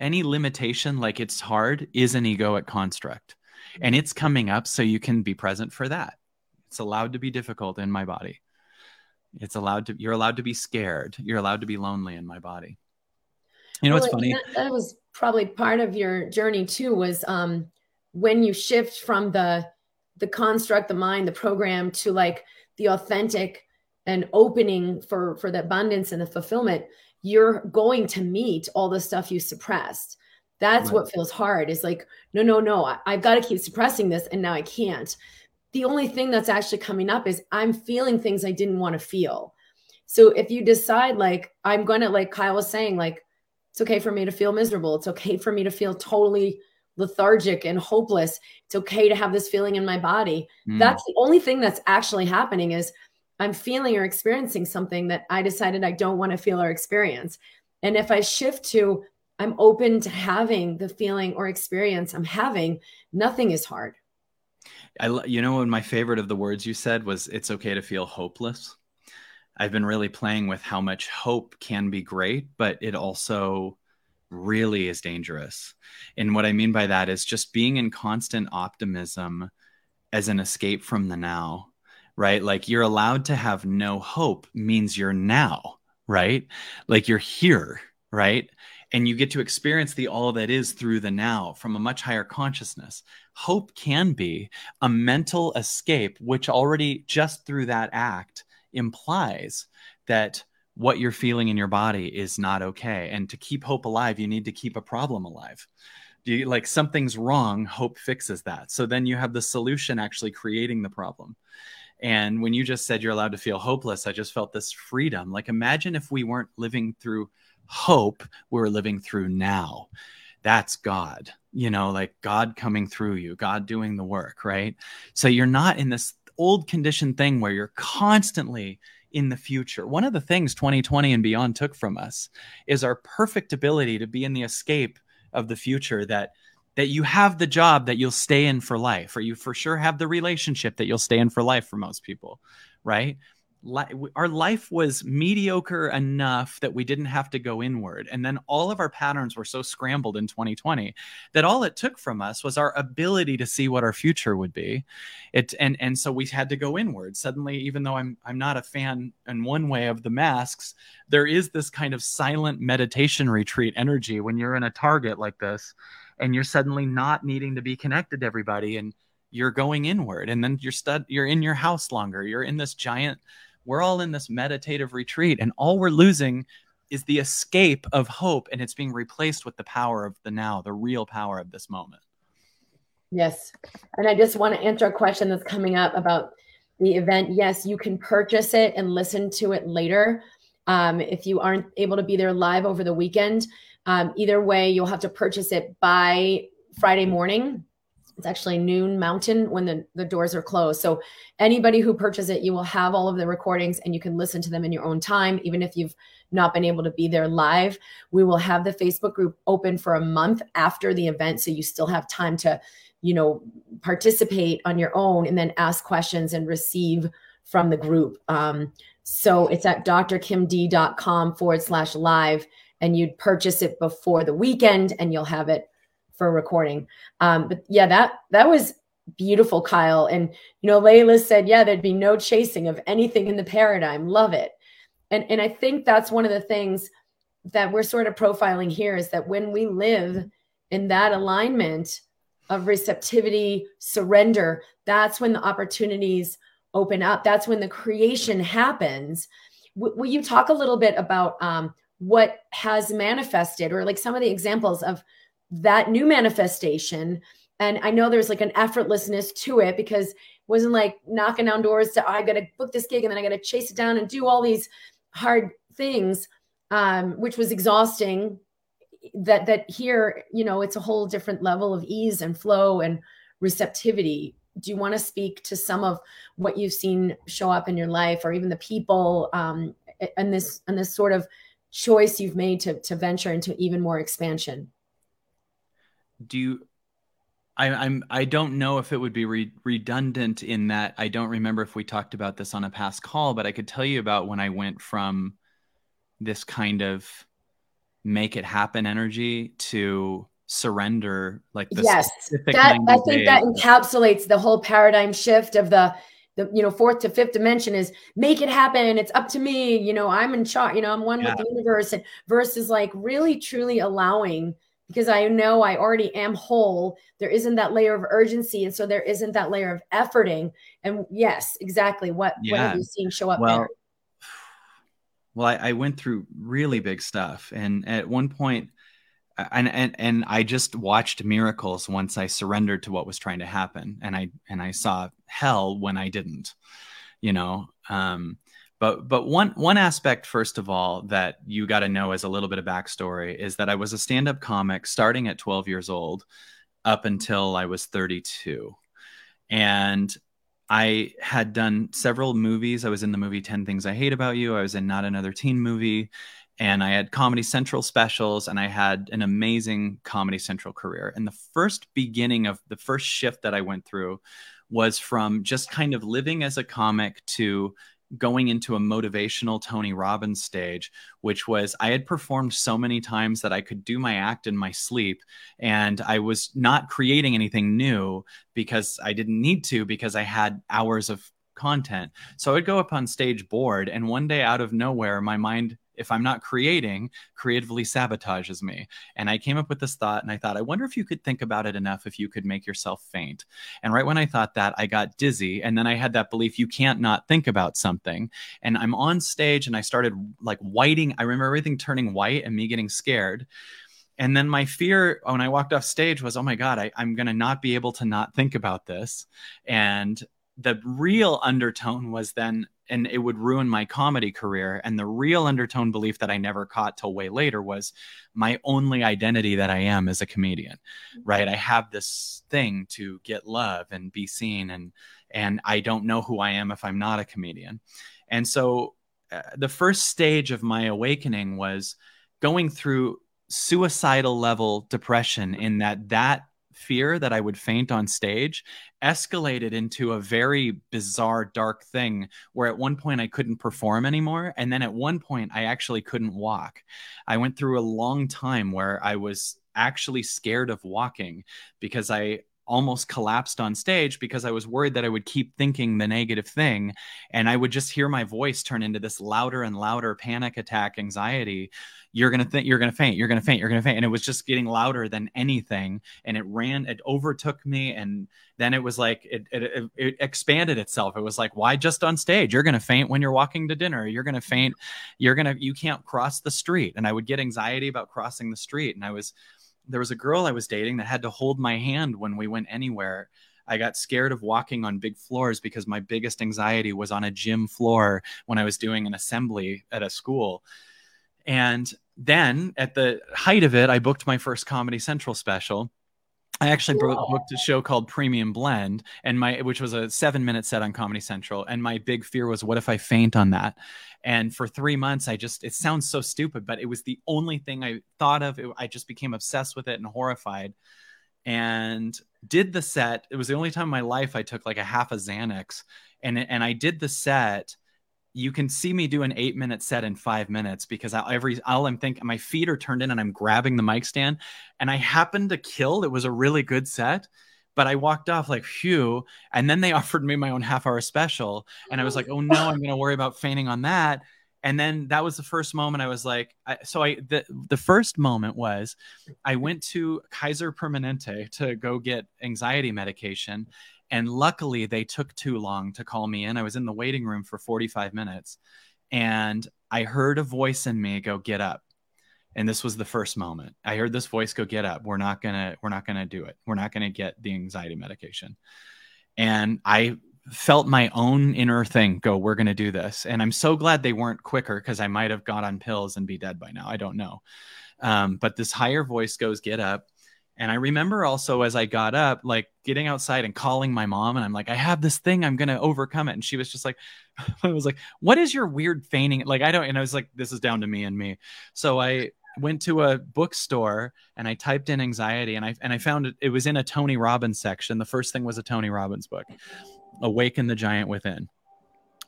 limitation, like it's hard, is an egoic construct, and it's coming up so you can be present for that. It's allowed to be difficult in my body. You're allowed to be scared. You're allowed to be lonely in my body. You know, it's funny. That was probably part of your journey too, was when you shift from the construct, the mind, the program, to like the authentic and opening for the abundance and the fulfillment, you're going to meet all the stuff you suppressed. That's right. What feels hard is like, no, I've got to keep suppressing this, and now I can't. The only thing that's actually coming up is I'm feeling things I didn't want to feel. So if you decide like, I'm going to, like Kyle was saying, like, it's okay for me to feel miserable. It's okay for me to feel totally lethargic and hopeless. It's okay to have this feeling in my body. Mm. That's the only thing that's actually happening is I'm feeling or experiencing something that I decided I don't want to feel or experience. And if I shift to, I'm open to having the feeling or experience I'm having, nothing is hard. You know, one of my favorite of the words you said was, it's okay to feel hopeless. I've been really playing with how much hope can be great, but it also really is dangerous. And what I mean by that is just being in constant optimism as an escape from the now, right? Like you're allowed to have no hope means you're now, right? Like you're here, right? And you get to experience the all that is through the now from a much higher consciousness. Hope can be a mental escape, which already just through that act implies that what you're feeling in your body is not okay. And to keep hope alive, you need to keep a problem alive. Like something's wrong, hope fixes that. So then you have the solution actually creating the problem. And when you just said you're allowed to feel hopeless, I just felt this freedom. Like, imagine if we weren't living through hope, we were living through now. That's God, you know, like God coming through you, God doing the work, right? So you're not in this old condition thing where you're constantly in the future. One of the things 2020 and beyond took from us is our perfect ability to be in the escape of the future, that you have the job that you'll stay in for life, or you for sure have the relationship that you'll stay in for life for most people, right? Our life was mediocre enough that we didn't have to go inward. And then all of our patterns were so scrambled in 2020 that all it took from us was our ability to see what our future would be. And so we had to go inward. Suddenly, even though I'm not a fan in one way of the masks, there is this kind of silent meditation retreat energy when you're in a Target like this and you're suddenly not needing to be connected to everybody and you're going inward, and then you're in your house longer. You're in this giant, we're all in this meditative retreat, and all we're losing is the escape of hope, and it's being replaced with the power of the now, the real power of this moment. Yes. And I just want to answer a question that's coming up about the event. Yes, you can purchase it and listen to it later. If you aren't able to be there live over the weekend, either way, you'll have to purchase it by Friday morning. It's actually noon Mountain when the doors are closed. So anybody who purchases it, you will have all of the recordings and you can listen to them in your own time, even if you've not been able to be there live. We will have the Facebook group open for a month after the event. So you still have time to, you know, participate on your own and then ask questions and receive from the group. So it's at drkimd.com/live, and you'd purchase it before the weekend and you'll have it for recording. But yeah, that was beautiful, Kyle. And, you know, Layla said, yeah, there'd be no chasing of anything in the paradigm. Love it. And I think that's one of the things that we're sort of profiling here, is that when we live in that alignment of receptivity, surrender, that's when the opportunities open up. That's when the creation happens. Will you talk a little bit about what has manifested, or like some of the examples of that new manifestation? And I know there's like an effortlessness to it, because it wasn't like knocking down doors to, I got to book this gig and then I got to chase it down and do all these hard things, which was exhausting. That here, you know, it's a whole different level of ease and flow and receptivity. Do you want to speak to some of what you've seen show up in your life, or even the people and this sort of choice you've made to venture into even more expansion? I don't know if it would be redundant in that I don't remember if we talked about this on a past call, but I could tell you about when I went from this kind of make it happen energy to surrender, like the specific that, I think that encapsulates the whole paradigm shift of the you know, fourth to fifth dimension is make it happen. It's up to me. You know, I'm in charge. You know, I'm one with the universe, and versus like really truly allowing. Because I know I already am whole. There isn't that layer of urgency. And so there isn't that layer of efforting. And yes, exactly. What are you seeing show up there? Well, I went through really big stuff. And at one point, and I just watched miracles once I surrendered to what was trying to happen. And I saw hell when I didn't, you know. But one aspect, first of all, that you got to know as a little bit of backstory is that I was a stand-up comic starting at 12 years old up until I was 32. And I had done several movies. I was in the movie 10 Things I Hate About You. I was in Not Another Teen Movie. And I had Comedy Central specials. And I had an amazing Comedy Central career. And the first beginning of the first shift that I went through was from just kind of living as a comic to going into a motivational Tony Robbins stage, which was I had performed so many times that I could do my act in my sleep, and I was not creating anything new because I didn't need to, because I had hours of content. So I would go up on stage bored, and one day out of nowhere, my mind if I'm not creating, creatively sabotages me. And I came up with this thought and I thought, I wonder if you could think about it enough if you could make yourself faint. And right when I thought that, I got dizzy. And then I had that belief, you can't not think about something. And I'm on stage and I started like whiting. I remember everything turning white and me getting scared. And then my fear when I walked off stage was, oh my God, I'm going to not be able to not think about this. And the real undertone was then, and it would ruin my comedy career. And the real undertone belief that I never caught till way later was my only identity that I am is a comedian, right? I have this thing to get love and be seen. And I don't know who I am if I'm not a comedian. And so the first stage of my awakening was going through suicidal level depression in that fear that I would faint on stage escalated into a very bizarre, dark thing where at one point I couldn't perform anymore. And then at one point I actually couldn't walk. I went through a long time where I was actually scared of walking because I almost collapsed on stage because I was worried that I would keep thinking the negative thing. And I would just hear my voice turn into this louder and louder panic attack anxiety. You're going to think you're going to faint. You're going to faint. You're going to faint. And it was just getting louder than anything. And it overtook me. And then it was like, it expanded itself. It was like, why just on stage? You're going to faint when you're walking to dinner. You're going to faint. You can't cross the street. And I would get anxiety about crossing the street. And there was a girl I was dating that had to hold my hand when we went anywhere. I got scared of walking on big floors because my biggest anxiety was on a gym floor when I was doing an assembly at a school. And then at the height of it, I booked my first Comedy Central special. I actually booked a show called Premium Blend, and which was a 7-minute set on Comedy Central. And my big fear was, what if I faint on that? And for 3 months, it sounds so stupid, but it was the only thing I thought of. I just became obsessed with it and horrified and did the set. It was the only time in my life I took like a half a Xanax and I did the set. You can see me do an 8-minute set in 5 minutes because I'm thinking my feet are turned in and I'm grabbing the mic stand and I happened to kill. It was a really good set, but I walked off like, phew. And then they offered me my own 1/2-hour special. And I was like, oh no, I'm going to worry about fainting on that. And then that was the first moment I was like, the first moment was I went to Kaiser Permanente to go get anxiety medication. And luckily, they took too long to call me in. I was in the waiting room for 45 minutes, and I heard a voice in me go, get up. And this was the first moment. I heard this voice go, get up. We're not gonna do it. We're not gonna get the anxiety medication. And I felt my own inner thing go, we're gonna do this. And I'm so glad they weren't quicker because I might have got on pills and be dead by now. I don't know. But this higher voice goes, get up. And I remember also as I got up, like getting outside and calling my mom and I'm like, I have this thing, I'm going to overcome it. And she was just like, I was like, what is your weird feigning? Like, I was like, this is down to me and me. So I went to a bookstore and I typed in anxiety and I found it was in a Tony Robbins section. The first thing was a Tony Robbins book, Awaken the Giant Within.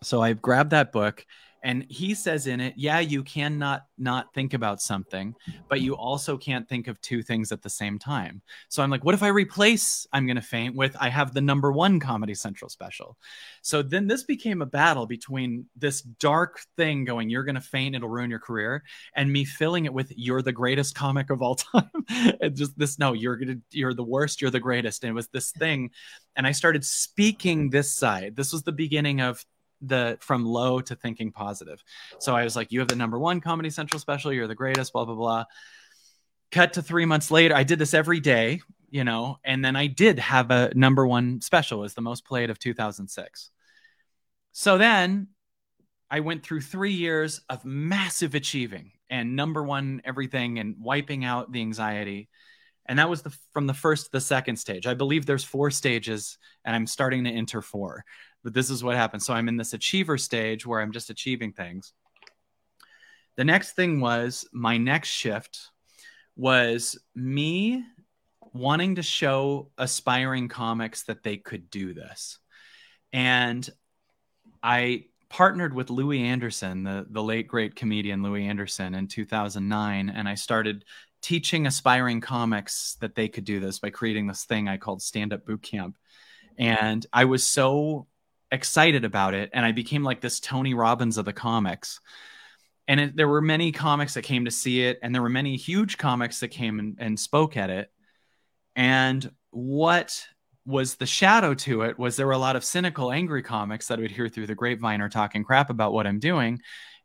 So I grabbed that book. And he says in it, yeah, you cannot not think about something, but you also can't think of two things at the same time. So I'm like, what if I replace I'm going to faint with I have the number one Comedy Central special? So then this became a battle between this dark thing going, you're going to faint, it'll ruin your career, and me filling it with you're the greatest comic of all time. And just this, no, you're the worst, you're the greatest. And it was this thing. And I started speaking this side. This was the beginning of from low to thinking positive. So I was like, you have the number one Comedy Central special. You're the greatest, blah, blah, blah. Cut to 3 months later. I did this every day, and then I did have a number one special. It was the most played of 2006. So then I went through 3 years of massive achieving and number one everything and wiping out the anxiety. And that was from the first to the second stage. I believe there's 4 stages and I'm starting to enter 4. But this is what happened. So I'm in this achiever stage where I'm just achieving things. The next thing was my next shift was me wanting to show aspiring comics that they could do this. And I partnered with Louis Anderson, the late great comedian Louis Anderson in 2009. And I started teaching aspiring comics that they could do this by creating this thing I called Stand Up Bootcamp. And I was so excited about it. And I became like this Tony Robbins of the comics. And there were many comics that came to see it, and there were many huge comics that came and spoke at it. And what was the shadow to it was there were a lot of cynical, angry comics that I would hear through the grapevine or talking crap about what I'm doing.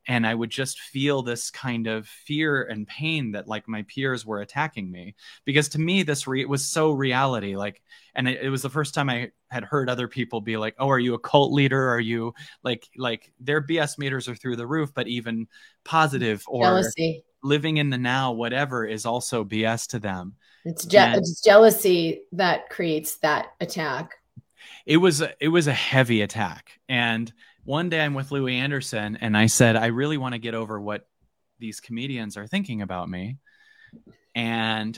And I would just feel this kind of fear and pain that like my peers were attacking me, because to me, this was so reality. Like, and it was the first time I had heard other people be like, oh, are you a cult leader? Are you like their BS meters are through the roof, but even positive or jealousy, living in the now, whatever is also BS to them. It's jealousy that creates that attack. It was a heavy attack. And one day I'm with Louis Anderson and I said, I really want to get over what these comedians are thinking about me. And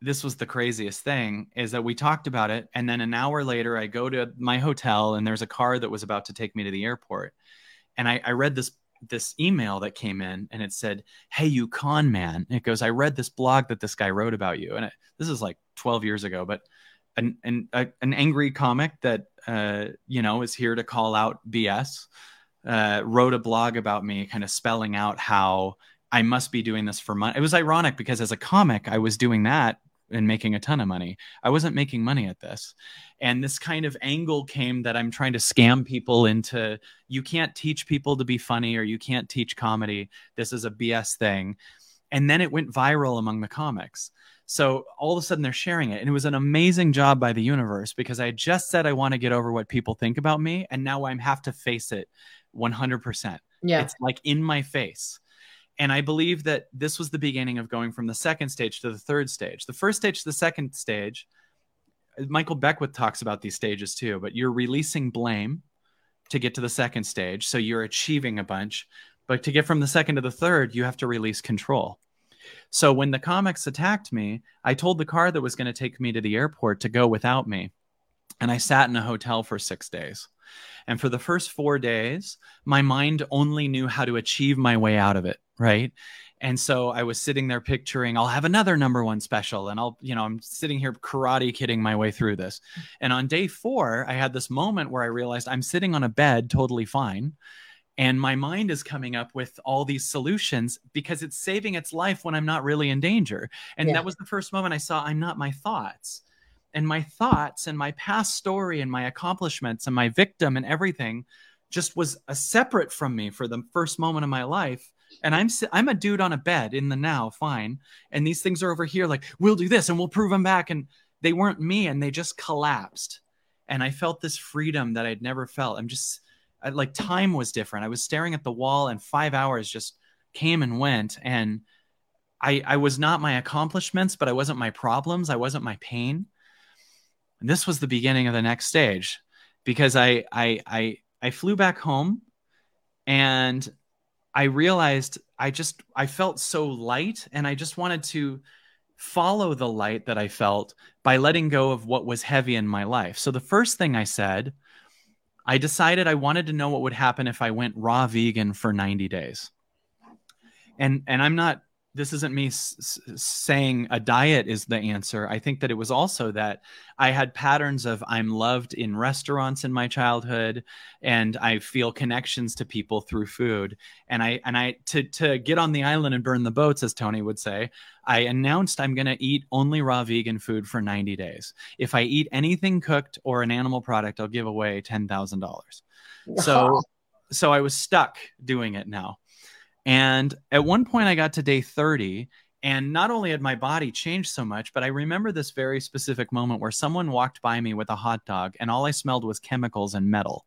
this was the craziest thing is that we talked about it. And then an hour later, I go to my hotel and there's a car that was about to take me to the airport. And I read this email that came in and it said, hey, you con man. And it goes, I read this blog that this guy wrote about you. And this is like 12 years ago, but an angry comic that, is here to call out BS, wrote a blog about me kind of spelling out how I must be doing this for money. It was ironic because as a comic, I was doing that and making a ton of money. I wasn't making money at this. And this kind of angle came that I'm trying to scam people into, you can't teach people to be funny or you can't teach comedy. This is a BS thing. And then it went viral among the comics. So all of a sudden they're sharing it. And it was an amazing job by the universe because I just said I want to get over what people think about me. And now I have to face it 100%. Yeah. It's like in my face. And I believe that this was the beginning of going from the second stage to the third stage. The first stage to the second stage, Michael Beckwith talks about these stages too, but you're releasing blame to get to the second stage. So you're achieving a bunch. But to get from the second to the third, you have to release control. So when the comics attacked me, I told the car that was going to take me to the airport to go without me. And I sat in a hotel for 6 days. And for the first 4 days, my mind only knew how to achieve my way out of it. Right. And so I was sitting there picturing I'll have another number one special and I'm sitting here karate kidding my way through this. And on day 4, I had this moment where I realized I'm sitting on a bed totally fine. And my mind is coming up with all these solutions because it's saving its life when I'm not really in danger. And that was the first moment I saw I'm not my thoughts. And my thoughts and my past story and my accomplishments and my victim and everything just was a separate from me for the first moment of my life. And I'm a dude on a bed in the now, fine. And these things are over here like, we'll do this and we'll prove them back. And they weren't me and they just collapsed. And I felt this freedom that I'd never felt. Like time was different. I was staring at the wall and 5 hours just came and went. And I was not my accomplishments, but I wasn't my problems. I wasn't my pain. And this was the beginning of the next stage because I flew back home and I realized I felt so light and I just wanted to follow the light that I felt by letting go of what was heavy in my life. So the first thing I said, I decided I wanted to know what would happen if I went raw vegan for 90 days. And I'm not, this isn't me saying a diet is the answer. I think that it was also that I had patterns of I'm loved in restaurants in my childhood and I feel connections to people through food. And I to get on the island and burn the boats, as Tony would say, I announced I'm going to eat only raw vegan food for 90 days. If I eat anything cooked or an animal product, I'll give away $10,000. So I was stuck doing it now. And at one point I got to day 30 and not only had my body changed so much, but I remember this very specific moment where someone walked by me with a hot dog and all I smelled was chemicals and metal.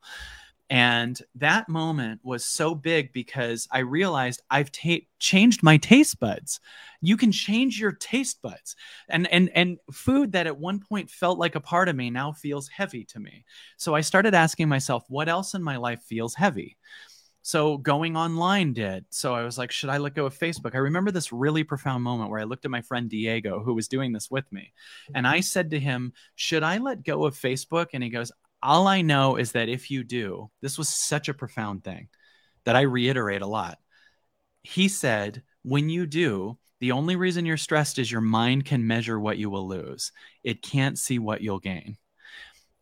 And that moment was so big because I realized I've changed my taste buds. You can change your taste buds. And food that at one point felt like a part of me now feels heavy to me. So I started asking myself, what else in my life feels heavy? So going online did. So I was like, should I let go of Facebook? I remember this really profound moment where I looked at my friend Diego, who was doing this with me. And I said to him, should I let go of Facebook? And he goes, all I know is that if you do, this was such a profound thing that I reiterate a lot. He said, when you do, the only reason you're stressed is your mind can measure what you will lose. It can't see what you'll gain.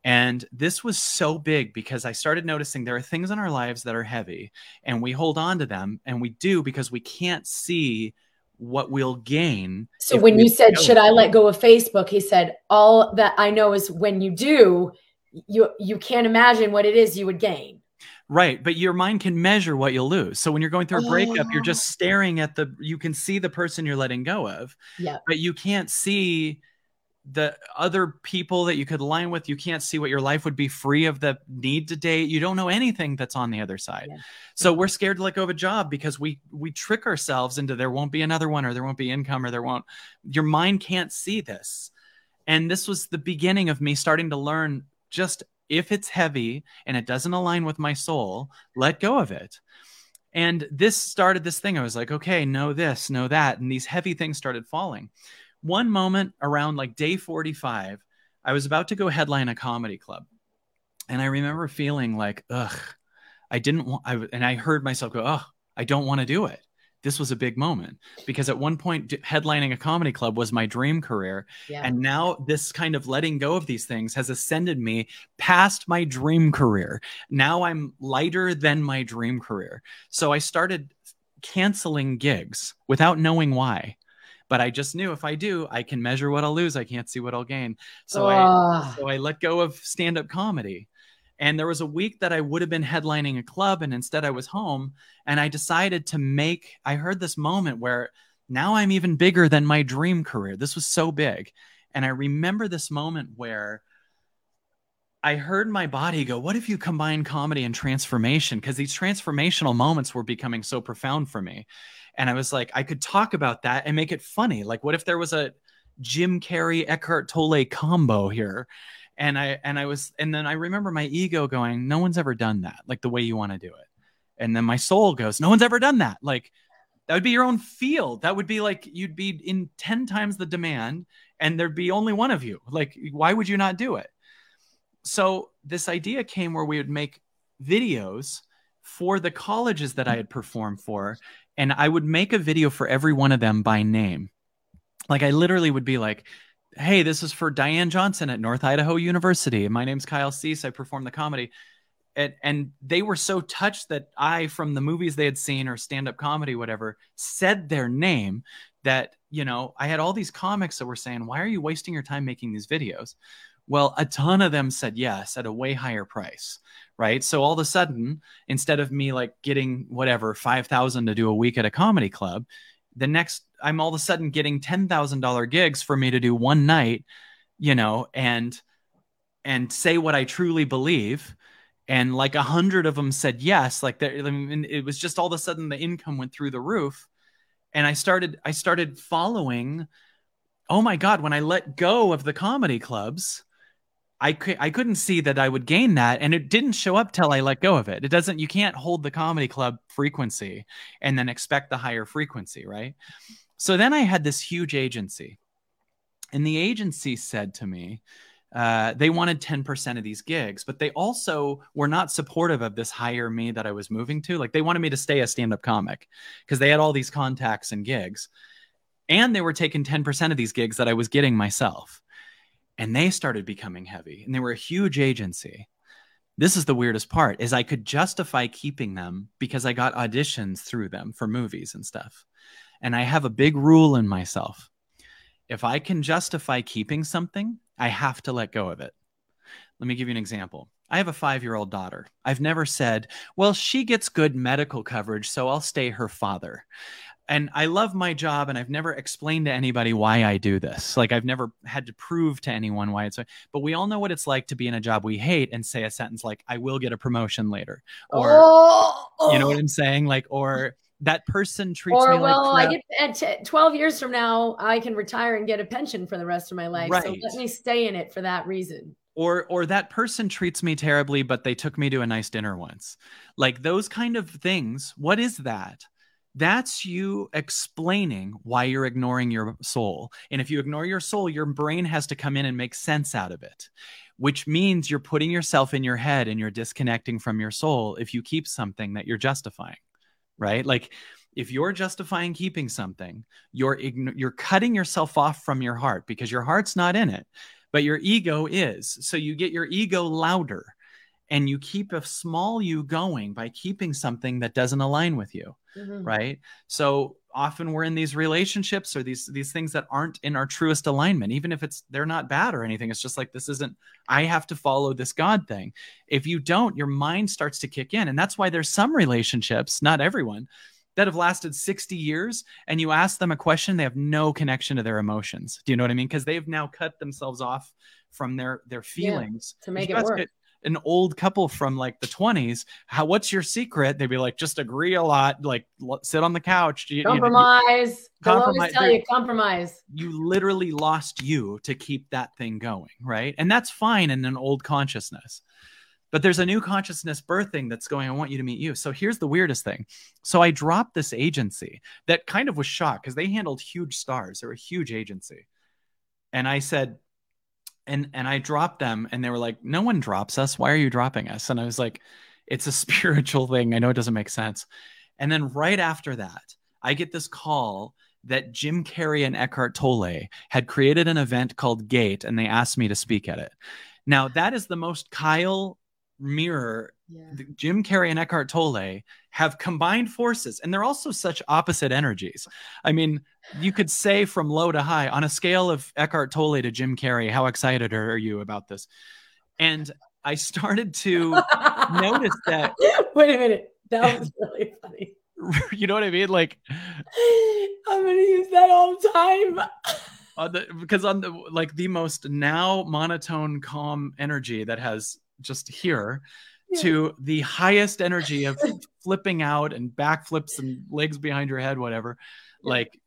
And this was so big because I started noticing there are things in our lives that are heavy and we hold on to them, and we do because we can't see what we'll gain. So when you said, should I let go of Facebook? He said, all that I know is when you do, you can't imagine what it is you would gain. Right. But your mind can measure what you'll lose. So when you're going through a breakup, you're just staring at you can see the person you're letting go of, but you can't see the other people that you could align with. You can't see what your life would be free of the need to date. You don't know anything that's on the other side. Yeah. So we're scared to let go of a job because we trick ourselves into there won't be another one, or there won't be income, or your mind can't see this. And this was the beginning of me starting to learn, just if it's heavy and it doesn't align with my soul, let go of it. And this started this thing. I was like, okay, know this, know that. And these heavy things started falling. One moment around like day 45, I was about to go headline a comedy club. And I remember feeling like, and I heard myself go, I don't want to do it. This was a big moment because at one point headlining a comedy club was my dream career. Yeah. And now this kind of letting go of these things has ascended me past my dream career. Now I'm lighter than my dream career. So I started canceling gigs without knowing why. But I just knew if I do, I can measure what I'll lose. I can't see what I'll gain. So I let go of stand-up comedy. And there was a week that I would have been headlining a club, and instead I was home. And I decided to I heard this moment where now I'm even bigger than my dream career. This was so big. And I remember this moment where I heard my body go, what if you combine comedy and transformation? Because these transformational moments were becoming so profound for me. And I was like, I could talk about that and make it funny. Like, what if there was a Jim Carrey, Eckhart Tolle combo here? And then I remember my ego going, no one's ever done that, like the way you want to do it. And then my soul goes, no one's ever done that. Like, that would be your own field. That would be like, you'd be in 10 times the demand and there'd be only one of you. Like, why would you not do it? So this idea came where we would make videos for the colleges that I had performed for. And I would make a video for every one of them by name. Like, I literally would be like, hey, this is for Diane Johnson at North Idaho University. My name's Kyle Cease. I perform the comedy. And they were so touched that I, from the movies they had seen or stand-up comedy, whatever, said their name that, you know, I had all these comics that were saying, why are you wasting your time making these videos? Well, a ton of them said yes at a way higher price, right? So all of a sudden, instead of me like getting whatever, $5,000 to do a week at a comedy club, the next I'm all of a sudden getting $10,000 gigs for me to do one night, you know, and say what I truly believe. And like 100 of them said yes. Like, it was just all of a sudden the income went through the roof. And I started following, oh my God, when I let go of the comedy clubs, I couldn't see that I would gain that. And it didn't show up till I let go of it. It doesn't, you can't hold the comedy club frequency and then expect the higher frequency, right? So then I had this huge agency, and the agency said to me, they wanted 10% of these gigs, but they also were not supportive of this higher me that I was moving to. Like, they wanted me to stay a stand-up comic because they had all these contacts and gigs, and they were taking 10% of these gigs that I was getting myself. And they started becoming heavy, and they were a huge agency. This is the weirdest part, is I could justify keeping them because I got auditions through them for movies and stuff. And I have a big rule in myself. If I can justify keeping something, I have to let go of it. Let me give you an example. I have a 5-year-old daughter. I've never said, well, she gets good medical coverage, so I'll stay her father. And I love my job, and I've never explained to anybody why I do this. Like, I've never had to prove to anyone why it's, but we all know what it's like to be in a job we hate and say a sentence like, I will get a promotion later. Or, you know what I'm saying? Like, or that person treats me well, like crap. I get at 12 years from now, I can retire and get a pension for the rest of my life. Right. So let me stay in it for that reason. Or that person treats me terribly, but they took me to a nice dinner once. Like, those kind of things. What is that? That's you explaining why you're ignoring your soul. And if you ignore your soul, your brain has to come in and make sense out of it, which means you're putting yourself in your head and you're disconnecting from your soul if you keep something that you're justifying, right? Like, if you're justifying keeping something, you're cutting yourself off from your heart because your heart's not in it. but your ego is. So you get your ego louder and you keep a small you going by keeping something that doesn't align with you. Mm-hmm. Right. So often we're in these relationships or these things that aren't in our truest alignment, even if they're not bad or anything. It's just like, this isn't, I have to follow this God thing. If you don't, your mind starts to kick in. And that's why there's some relationships, not everyone, that have lasted 60 years and you ask them a question, they have no connection to their emotions. Do you know what I mean? Because they've now cut themselves off from their feelings. Yeah, to make it work. An old couple from like the 20s, what's your secret? They'd be like, just agree a lot, like sit on the couch. Compromise. They'll always tell you, compromise. You literally lost you to keep that thing going, right? And that's fine in an old consciousness. But there's a new consciousness birthing that's going, I want you to meet you. So here's the weirdest thing. So I dropped this agency that kind of was shocked because they handled huge stars. They were a huge agency. And I said, and I dropped them and they were like, no one drops us. Why are you dropping us? And I was like, it's a spiritual thing. I know it doesn't make sense. And then right after that, I get this call that Jim Carrey and Eckhart Tolle had created an event called Gate and they asked me to speak at it. Now that is the most Kyle mirror. Yeah. Jim Carrey and Eckhart Tolle have combined forces, and they're also such opposite energies. I mean, you could say from low to high on a scale of Eckhart Tolle to Jim Carrey, how excited are you about this? And I started to notice that. Wait a minute, that was really funny. You know what I mean? Like, I'm gonna use that all the time. because the most now monotone, calm energy that has just here. Yeah. To the highest energy of flipping out and backflips and legs behind your head, whatever, yeah. Like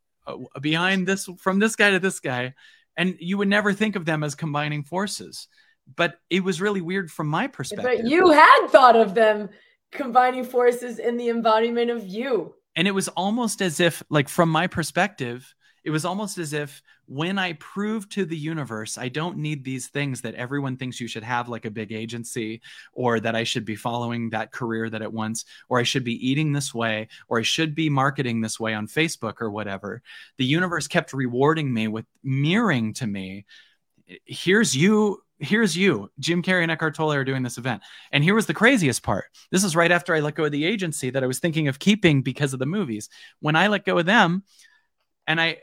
behind this, from this guy to this guy. And you would never think of them as combining forces, but it was really weird from my perspective. But you had thought of them combining forces in the embodiment of you. And it was almost as if, like, from my perspective, it was almost as if when I prove to the universe, I don't need these things that everyone thinks you should have, like a big agency, or that I should be following that career that it wants, or I should be eating this way, or I should be marketing this way on Facebook or whatever. The universe kept rewarding me with mirroring to me. Here's you. Jim Carrey and Eckhart Tolle are doing this event. And here was the craziest part. This is right after I let go of the agency that I was thinking of keeping because of the movies. When I let go of them, and I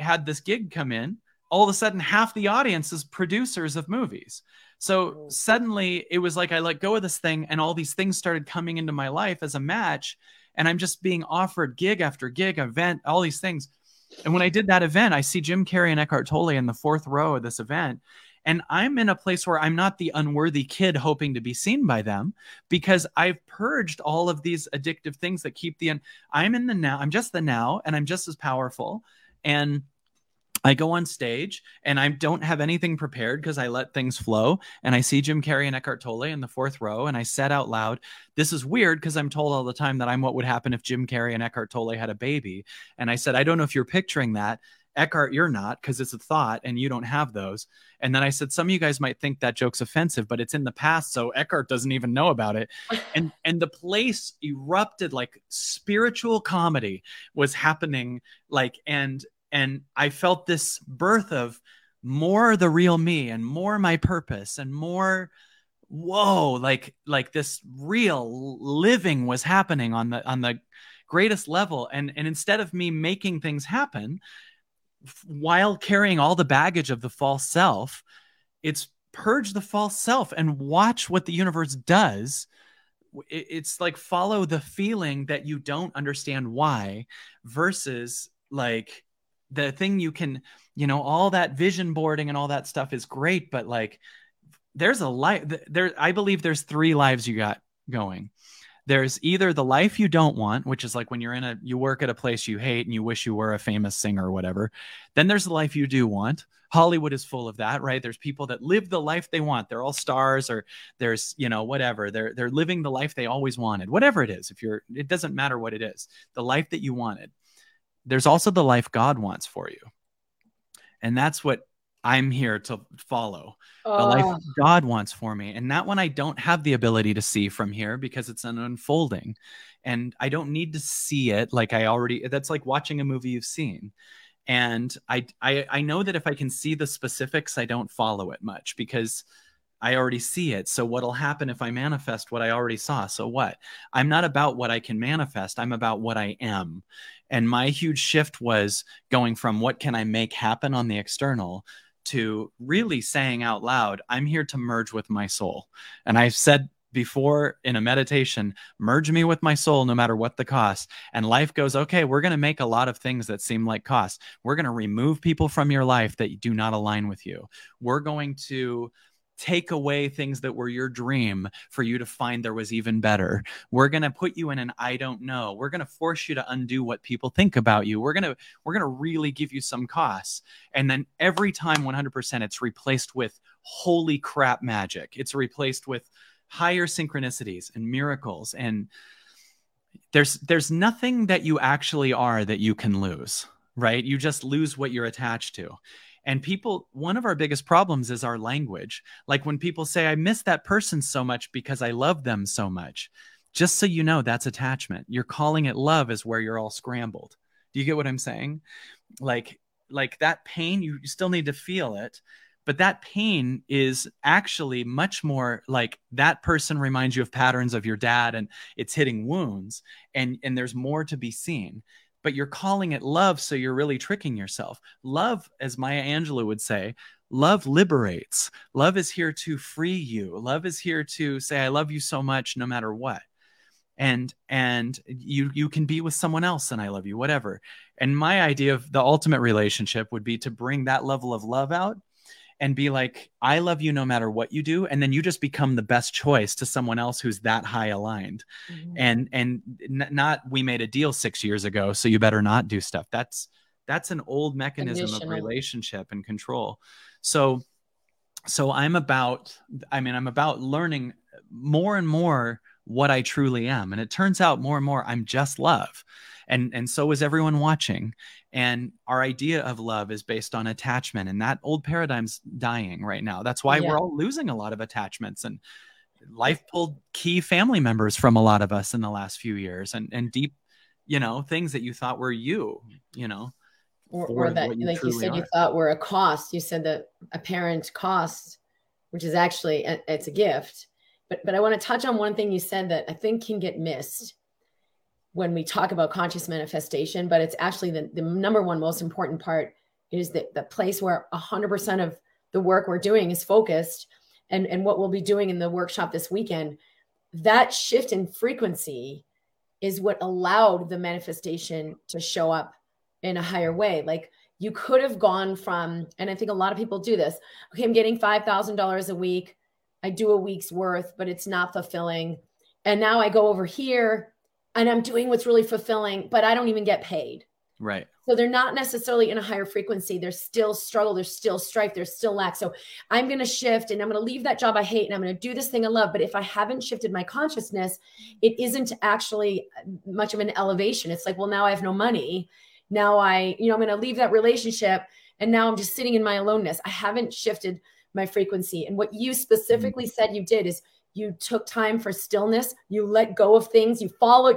had this gig come in, all of a sudden half the audience is producers of movies. So suddenly it was like I let go of this thing and all these things started coming into my life as a match. And I'm just being offered gig after gig, event, all these things. And when I did that event, I see Jim Carrey and Eckhart Tolle in the fourth row of this event. And I'm in a place where I'm not the unworthy kid hoping to be seen by them, because I've purged all of these addictive things that keep the, I'm in the now, I'm just the now, and I'm just as powerful. And I go on stage and I don't have anything prepared because I let things flow. And I see Jim Carrey and Eckhart Tolle in the fourth row. And I said out loud, this is weird because I'm told all the time that I'm what would happen if Jim Carrey and Eckhart Tolle had a baby. And I said, I don't know if you're picturing that. Eckhart, you're not, because it's a thought and you don't have those. And then I said, some of you guys might think that joke's offensive, but it's in the past, so Eckhart doesn't even know about it. And the place erupted, like spiritual comedy was happening, like, and I felt this birth of more the real me and more my purpose and more, whoa, like this real living was happening on the greatest level. And instead of me making things happen while carrying all the baggage of the false self, it's purge the false self and watch what the universe does. It's like, follow the feeling that you don't understand why, versus like the thing you can, you know, all that vision boarding and all that stuff is great. But like, there's a life there. I believe there's three lives you got going. There's either the life you don't want, which is like when you're you work at a place you hate and you wish you were a famous singer or whatever. Then there's the life you do want. Hollywood is full of that, right? There's people that live the life they want. They're all stars, or there's, you know, whatever. They're living the life they always wanted, whatever it is. It doesn't matter what it is, the life that you wanted. There's also the life God wants for you. And that's what I'm here to follow, the life God wants for me. And that one I don't have the ability to see from here because it's an unfolding and I don't need to see it. Like that's like watching a movie you've seen. And I know that if I can see the specifics, I don't follow it much because I already see it. So what'll happen if I manifest what I already saw? So what? I'm not about what I can manifest. I'm about what I am. And my huge shift was going from what can I make happen on the external to really saying out loud, I'm here to merge with my soul. And I've said before in a meditation, merge me with my soul, no matter what the cost. And life goes, okay, we're going to make a lot of things that seem like costs. We're going to remove people from your life that do not align with you. We're going to take away things that were your dream for you to find there was even better. We're going to put you in an I don't know. We're going to force you to undo what people think about you. We're going to really give you some costs. And then every time 100% it's replaced with holy crap magic. It's replaced with higher synchronicities and miracles. And there's nothing that you actually are that you can lose, right? You just lose what you're attached to. And people, one of our biggest problems is our language. Like when people say, I miss that person so much because I love them so much. Just so you know, that's attachment. You're calling it love is where you're all scrambled. Do you get what I'm saying? Like that pain, you still need to feel it. But that pain is actually much more like that person reminds you of patterns of your dad and it's hitting wounds and there's more to be seen. But you're calling it love, so you're really tricking yourself. Love, as Maya Angelou would say, love liberates. Love is here to free you. Love is here to say, I love you so much no matter what. And you can be with someone else and I love you, whatever. And my idea of the ultimate relationship would be to bring that level of love out and be like, I love you no matter what you do. And then you just become the best choice to someone else who's that high aligned. Mm-hmm. And not, we made a deal 6 years ago, so you better not do stuff. That's an old mechanism of relationship and control. So I'm about learning more and more what I truly am. And it turns out more and more, I'm just love. And so is everyone watching. And our idea of love is based on attachment. And that old paradigm's dying right now. That's why we're all losing a lot of attachments. And life pulled key family members from a lot of us in the last few years and deep, things that you thought were you. Or that, like you said, you thought were a cost. You said that a parent cost, which is actually, it's a gift. But I want to touch on one thing you said that I think can get missed when we talk about conscious manifestation, but it's actually the number one most important part is the place where 100% of the work we're doing is focused and what we'll be doing in the workshop this weekend. That shift in frequency is what allowed the manifestation to show up in a higher way. Like you could have gone from, and I think a lot of people do this, okay, I'm getting $5,000 a week. I do a week's worth, but it's not fulfilling. And now I go over here and I'm doing what's really fulfilling, but I don't even get paid. Right. So they're not necessarily in a higher frequency. There's still struggle. There's still strife. There's still lack. So I'm going to shift and I'm going to leave that job I hate and I'm going to do this thing I love. But if I haven't shifted my consciousness, it isn't actually much of an elevation. It's like, well, now I have no money. Now I'm going to leave that relationship. And now I'm just sitting in my aloneness. I haven't shifted my frequency. And what you specifically said you did is you took time for stillness. You let go of things. You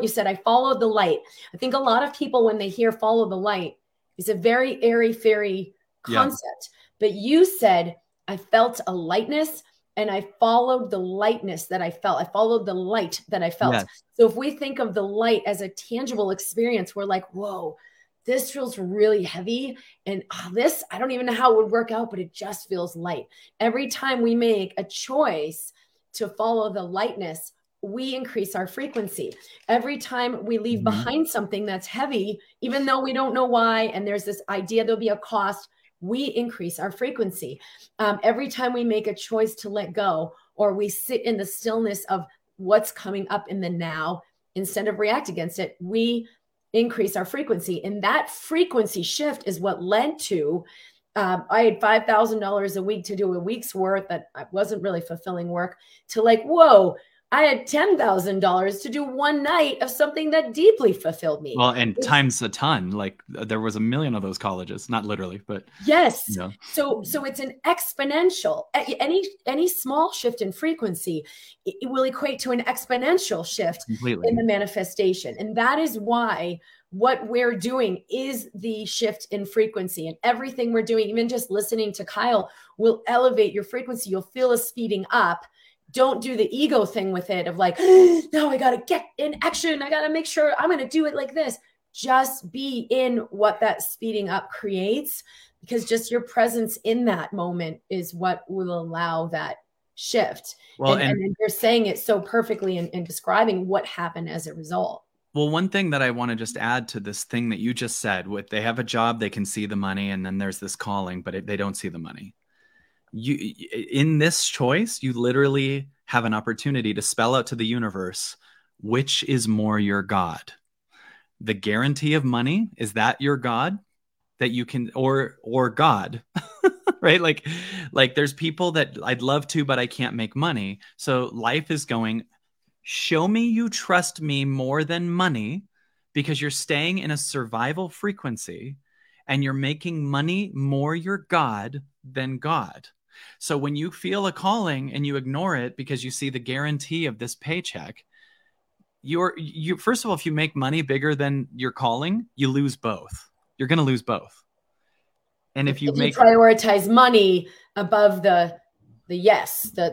said, I followed the light. I think a lot of people, when they hear follow the light, is a very airy fairy concept, but you said, I felt a lightness and I followed the lightness that I felt. I followed the light that I felt. Yes. So if we think of the light as a tangible experience, we're like, whoa, this feels really heavy. And this, I don't even know how it would work out, but it just feels light. Every time we make a choice to follow the lightness, we increase our frequency. Every time we leave behind something that's heavy, even though we don't know why, and there's this idea there'll be a cost, we increase our frequency. Every time we make a choice to let go, or we sit in the stillness of what's coming up in the now, instead of react against it, we increase our frequency. And that frequency shift is what led to, I had $5,000 a week to do a week's worth that wasn't really fulfilling work to like, whoa, I had $10,000 to do one night of something that deeply fulfilled me. Well, and times a ton, like there was a million of those colleges, not literally, but yes. You know. So it's an exponential, any small shift in frequency, it will equate to an exponential shift completely in the manifestation. And that is why what we're doing is the shift in frequency, and everything we're doing, even just listening to Kyle, will elevate your frequency. You'll feel a speeding up. Don't do the ego thing with it of like, no, I got to get in action. I got to make sure I'm going to do it like this. Just be in what that speeding up creates, because just your presence in that moment is what will allow that shift. Well, and you're saying it so perfectly in describing what happened as a result. Well, one thing that I want to just add to this thing that you just said, with they have a job, they can see the money, and then there's this calling, but they don't see the money. You, in this choice, you literally have an opportunity to spell out to the universe, which is more your God? The guarantee of money, is that your God that you can, or God, right? Like there's people that I'd love to, but I can't make money. So life is going, show me you trust me more than money, because you're staying in a survival frequency and you're making money more your God than God. So when you feel a calling and you ignore it because you see the guarantee of this paycheck, you first of all, if you make money bigger than your calling, you lose both. You're going to lose both. And if you prioritize money above the yes, the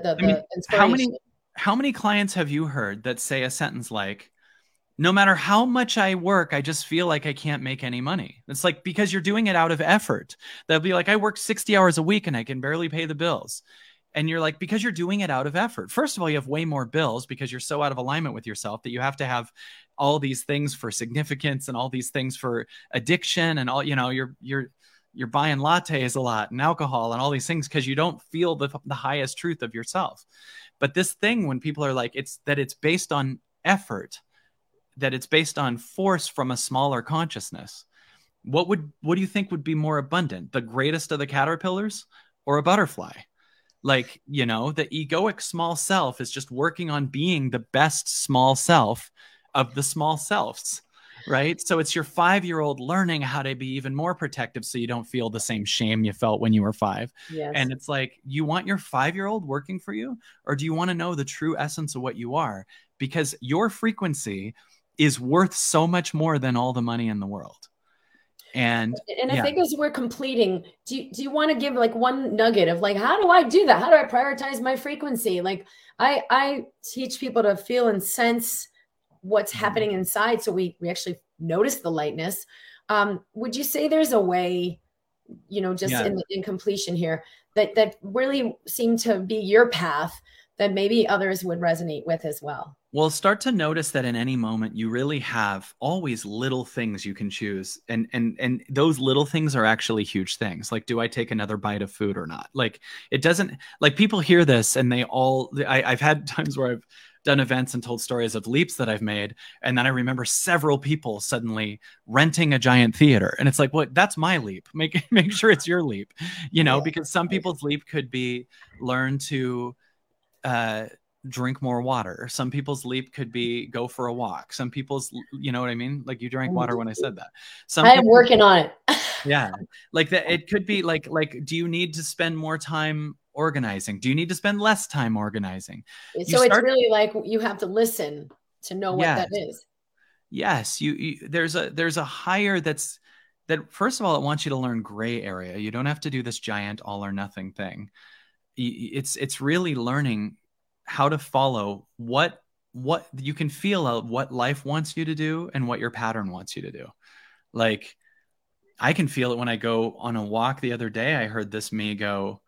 inspiration. How many clients have you heard that say a sentence like, no matter how much I work, I just feel like I can't make any money? It's like, because you're doing it out of effort. They'll be like, I work 60 hours a week and I can barely pay the bills. And you're like, because you're doing it out of effort. First of all, you have way more bills because you're so out of alignment with yourself that you have to have all these things for significance and all these things for addiction and all, you know, you're buying lattes a lot and alcohol and all these things because you don't feel the highest truth of yourself. But this thing, when people are like, it's based on effort, that it's based on force from a smaller consciousness. What do you think would be more abundant? The greatest of the caterpillars or a butterfly? Like, you know, the egoic small self is just working on being the best small self of the small selves. Right. So it's your 5-year-old learning how to be even more protective so you don't feel the same shame you felt when you were 5. Yes. And it's like, you want your 5-year-old working for you, or do you want to know the true essence of what you are? Because your frequency is worth so much more than all the money in the world. And I think as we're completing, do you want to give like one nugget of like, how do I do that? How do I prioritize my frequency? Like I teach people to feel and sense what's happening inside, so we actually notice the lightness. Would you say there's a way, you know, just in completion here, that really seemed to be your path that maybe others would resonate with as well? Well, start to notice that in any moment you really have always little things you can choose, and those little things are actually huge things. Like, do I take another bite of food or not? Like, it doesn't, like, people hear this and they all, I've had times where I've done events and told stories of leaps that I've made. And then I remember several people suddenly renting a giant theater. And it's like, well, that's my leap. Make sure it's your leap, you know, because some people's leap could be learn to drink more water. Some people's leap could be go for a walk. Some people's, you know what I mean? Like, you drank water when I said that. I am working on it. Yeah. Like that. It could be like, do you need to spend more time organizing? Do you need to spend less time organizing? It's really like you have to listen to know what that is. Yes. You there's a higher that first of all, it wants you to learn gray area. You don't have to do this giant all or nothing thing. It's really learning how to follow what you can feel out, what life wants you to do and what your pattern wants you to do. Like, I can feel it when I go on a walk. The other day, I heard this me go,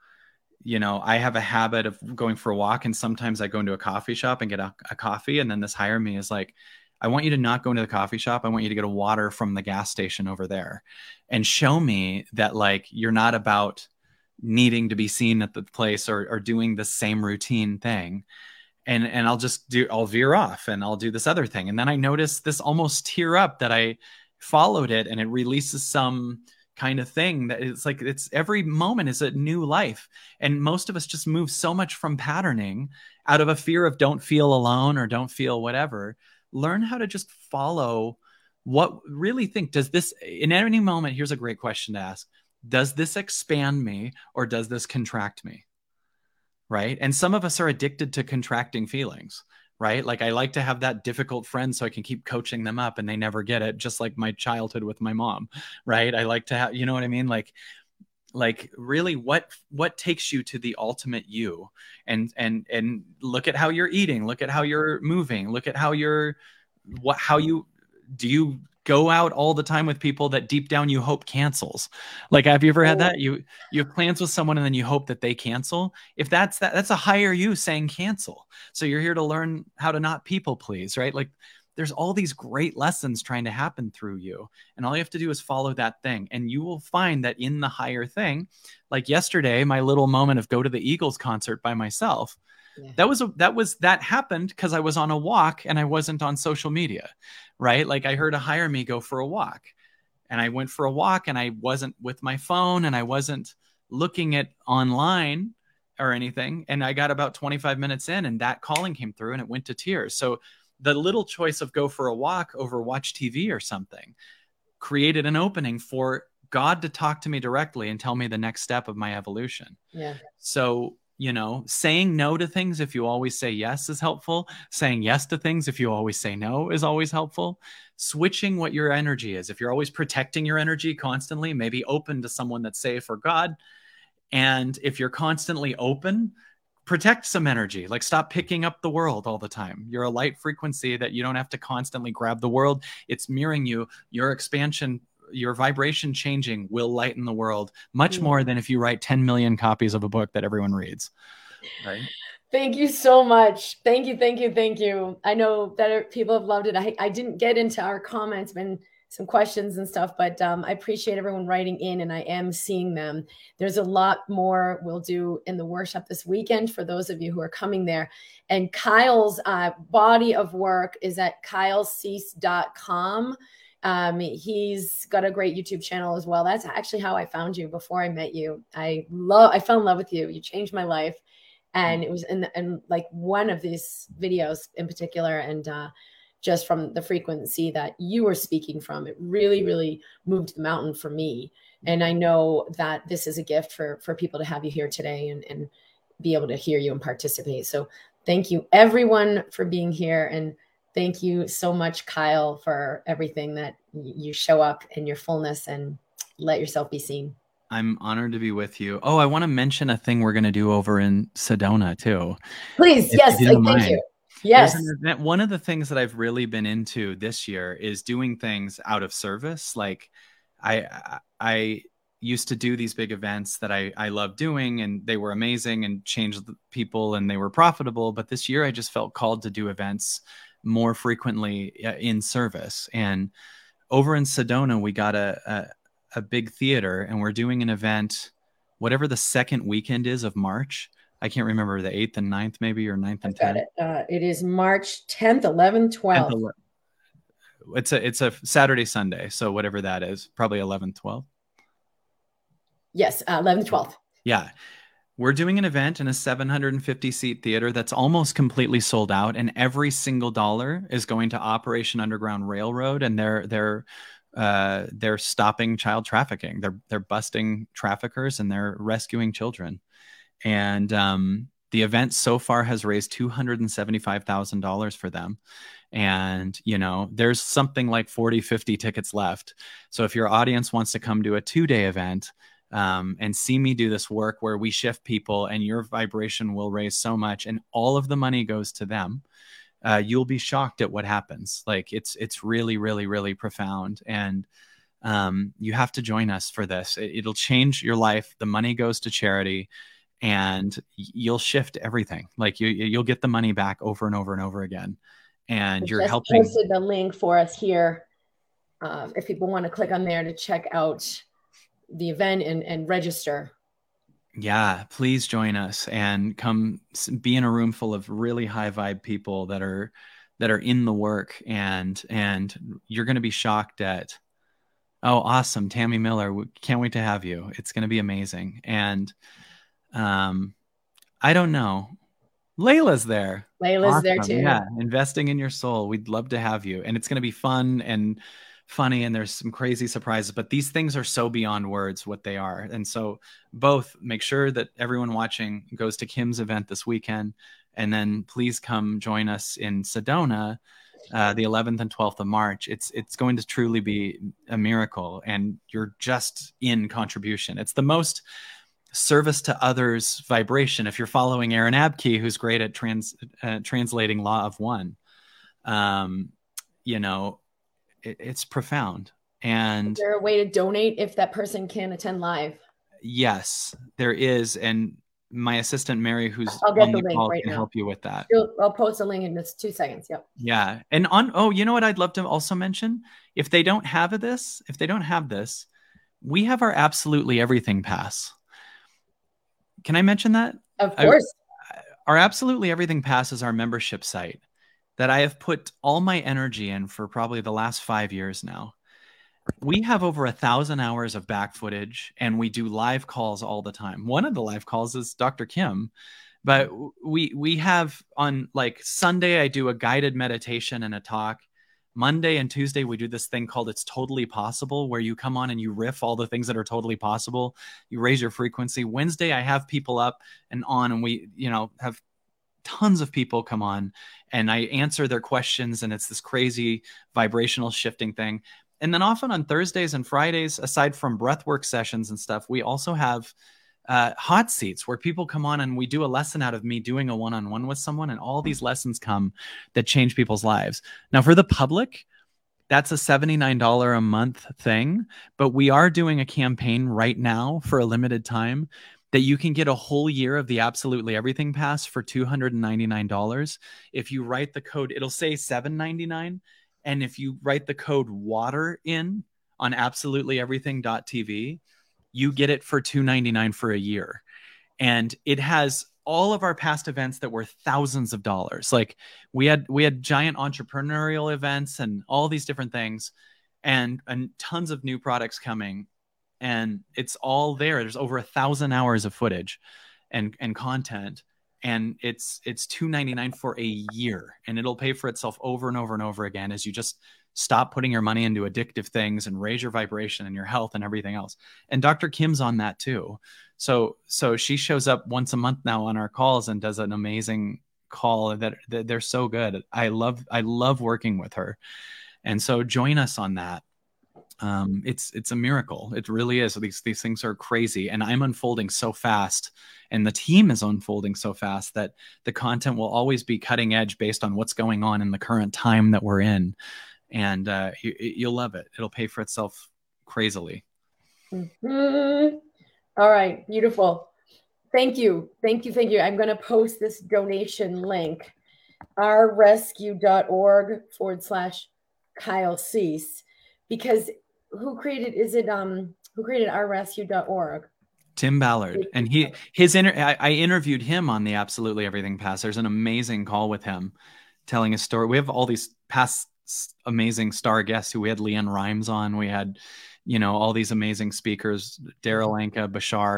you know, I have a habit of going for a walk, and sometimes I go into a coffee shop and get a coffee. And then this higher me is like, I want you to not go into the coffee shop. I want you to get a water from the gas station over there, and show me that, like, you're not about needing to be seen at the place or doing the same routine thing. And I'll veer off and I'll do this other thing. And then I notice this almost tear up that I followed it, and it releases some kind of thing that it's like, it's every moment is a new life. And most of us just move so much from patterning out of a fear of don't feel alone or don't feel whatever. Learn how to just follow what really think, does this in any moment, here's a great question to ask. Does this expand me or does this contract me? Right. And some of us are addicted to contracting feelings. right? Like I like to have that difficult friend so I can keep coaching them up and they never get it. Just like my childhood with my mom, right? I like to have, you know what I mean? Like really what takes you to the ultimate you, and look at how you're eating, look at how you're moving, look at how you're, what, how you, do you go out all the time with people that deep down you hope cancels? Like, have you ever had that? You have plans with someone and then you hope that they cancel. If that's that, that's a higher you saying cancel. So you're here to learn how to not people please, right? Like there's all these great lessons trying to happen through you. And all you have to do is follow that thing. And you will find that in the higher thing, like yesterday, my little moment of go to the Eagles concert by myself, yeah. That happened because I was on a walk and I wasn't on social media, right? Like I heard a higher me go for a walk and I went for a walk and I wasn't with my phone and I wasn't looking at online or anything. And I got about 25 minutes in and that calling came through and it went to tears. So the little choice of go for a walk over watch TV or something created an opening for God to talk to me directly and tell me the next step of my evolution. Yeah. So, you know, saying no to things if you always say yes is helpful. Saying yes to things if you always say no is always helpful. Switching what your energy is. If you're always protecting your energy constantly, maybe open to someone that's safe or God. And if you're constantly open, protect some energy, like stop picking up the world all the time. You're a light frequency that you don't have to constantly grab the world. It's mirroring you. Your expansion, your vibration changing will lighten the world much more than if you write 10 million copies of a book that everyone reads. Right? Thank you so much. Thank you. Thank you. Thank you. I know that people have loved it. I didn't get into our comments and some questions and stuff, but I appreciate everyone writing in and I am seeing them. There's a lot more we'll do in the workshop this weekend for those of you who are coming there. And Kyle's body of work is at kylecease.com. He's got a great YouTube channel as well. That's actually how I found you before I met you. I fell in love with you. You changed my life. And it was in like one of these videos in particular. And, just from the frequency that you were speaking from, it really, really moved the mountain for me. And I know that this is a gift for people to have you here today and be able to hear you and participate. So thank you everyone for being here. And thank you so much, Kyle, for everything that you show up in your fullness and let yourself be seen. I'm honored to be with you. Oh, I want to mention a thing we're going to do over in Sedona too. Please. Yes. Thank you. Yes. One of the things that I've really been into this year is doing things out of service. Like I used to do these big events that I love doing and they were amazing and changed people and they were profitable. But this year I just felt called to do events more frequently in service. And over in Sedona, we got a big theater and we're doing an event, whatever the second weekend is of March. I can't remember, the 8th and 9th, maybe, or 9th and 10th. It is March 10th, 11th, 12th. It's a Saturday, Sunday. So whatever that is, probably 11th, 12th. Yes, 11th, 12th. Yeah. We're doing an event in a 750-seat theater that's almost completely sold out. And every single dollar is going to Operation Underground Railroad. And they're stopping child trafficking. They're busting traffickers and they're rescuing children. And the event so far has raised $275,000 for them. And, you know, there's something like 40-50 tickets left. So if your audience wants to come to a 2-day event and see me do this work where we shift people and your vibration will raise so much and all of the money goes to them, you'll be shocked at what happens. Like it's really, really, really profound. And you have to join us for this. It'll change your life. The money goes to charity. And you'll shift everything. Like you'll get the money back over and over and over again. And you're helping. I just posted the link for us here. If people want to click on there to check out the event and register. Yeah, please join us and come be in a room full of really high vibe people that are in the work. And you're going to be shocked at, oh, awesome. Tammy Miller, can't wait to have you. It's going to be amazing. And I don't know. Layla's there. Layla's awesome. There too. Yeah. Investing in your soul. We'd love to have you. And it's going to be fun and funny. And there's some crazy surprises, but these things are so beyond words what they are. And so both make sure that everyone watching goes to Kim's event this weekend And then please come join us in Sedona, the 11th and 12th of March. It's going to truly be a miracle, and you're just in contribution. It's the most service to others vibration. If you're following Aaron Abke, who's great at translating Law of One, it's profound. And is there a way to donate if that person can attend live? Yes, there is. And my assistant, Mary, who's on the call, can help you with that. I'll post a link in just 2 seconds. Yep. Yeah. And you know what I'd love to also mention? If they don't have this, we have our Absolutely Everything Pass. Can I mention that? Of course. Our Absolutely Everything Pass is our membership site that I have put all my energy in for probably the last 5 years now. We have over 1,000 hours of back footage, and we do live calls all the time. One of the live calls is Dr. Kim, but we have on like Sunday, I do a guided meditation and a talk. Monday and Tuesday, we do this thing called It's Totally Possible, where you come on and you riff all the things that are totally possible. You raise your frequency. Wednesday, I have people up and on, and we, have tons of people come on, and I answer their questions, and it's this crazy vibrational shifting thing. And then often on Thursdays and Fridays, aside from breathwork sessions and stuff, we also have hot seats where people come on and we do a lesson out of me doing a one-on-one with someone, and all these lessons come that change people's lives. Now for the public, that's a $79 a month thing, but we are doing a campaign right now for a limited time that you can get a whole year of the Absolutely Everything Pass for $299. If you write the code, it'll say $799, and if you write the code WATER in on absolutellyeverything.tv, you get it for $299 for a year. And it has all of our past events that were thousands of dollars. Like we had giant entrepreneurial events and all these different things, and tons of new products coming. And it's all there. There's over 1,000 hours of footage and content. And it's $299 for a year. And it'll pay for itself over and over and over again as you just stop putting your money into addictive things and raise your vibration and your health and everything else. And Dr. Kim's on that too. So she shows up once a month now on our calls and does an amazing call that they're so good. I love working with her. And so join us on that. It's a miracle. It really is. These things are crazy, and I'm unfolding so fast, and the team is unfolding so fast that the content will always be cutting edge based on what's going on in the current time that we're in. And you'll love it. It'll pay for itself crazily. Mm-hmm. All right. Beautiful. Thank you. Thank you. Thank you. I'm going to post this donation link, ourrescue.org/Kyle Cease, because who created ourrescue.org? Tim Ballard. And I interviewed him on the Absolutely Everything Pass. There's an amazing call with him telling his story. We have all these past amazing star guests who we had Leanne Rimes on. We had, all these amazing speakers, Daryl Anka, Bashar,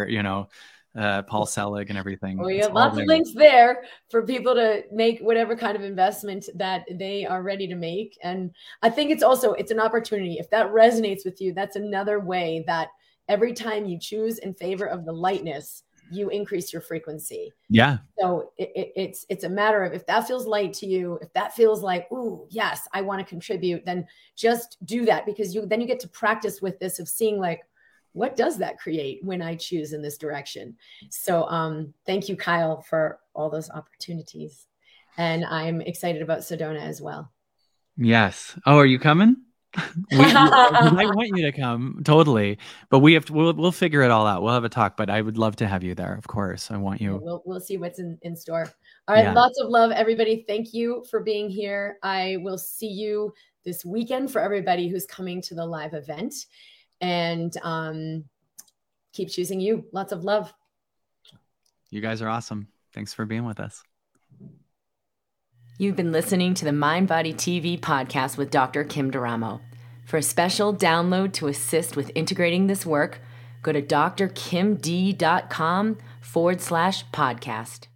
Paul Selig and everything. We have lots of links there for people to make whatever kind of investment that they are ready to make. And I think it's an opportunity. If that resonates with you, that's another way that every time you choose in favor of the lightness, you increase your frequency. Yeah. So it's a matter of, if that feels light to you, if that feels like, ooh, yes, I want to contribute, then just do that, because then you get to practice with this of seeing like, what does that create when I choose in this direction? So thank you, Kyle, for all those opportunities. And I'm excited about Sedona as well. Yes. Oh, are you coming? I want you to come, totally. But we'll figure it all out. We'll have a talk, but I would love to have you there. Of course, I want you. We'll see what's in store. All right. Yeah. Lots of love, everybody. Thank you for being here. I will see you this weekend for everybody who's coming to the live event. And keep choosing you. Lots of love. You guys are awesome. Thanks for being with us. You've been listening to the Mind Body TV podcast with Dr. Kim D'Eramo. For a special download to assist with integrating this work, go to drkimd.com/podcast.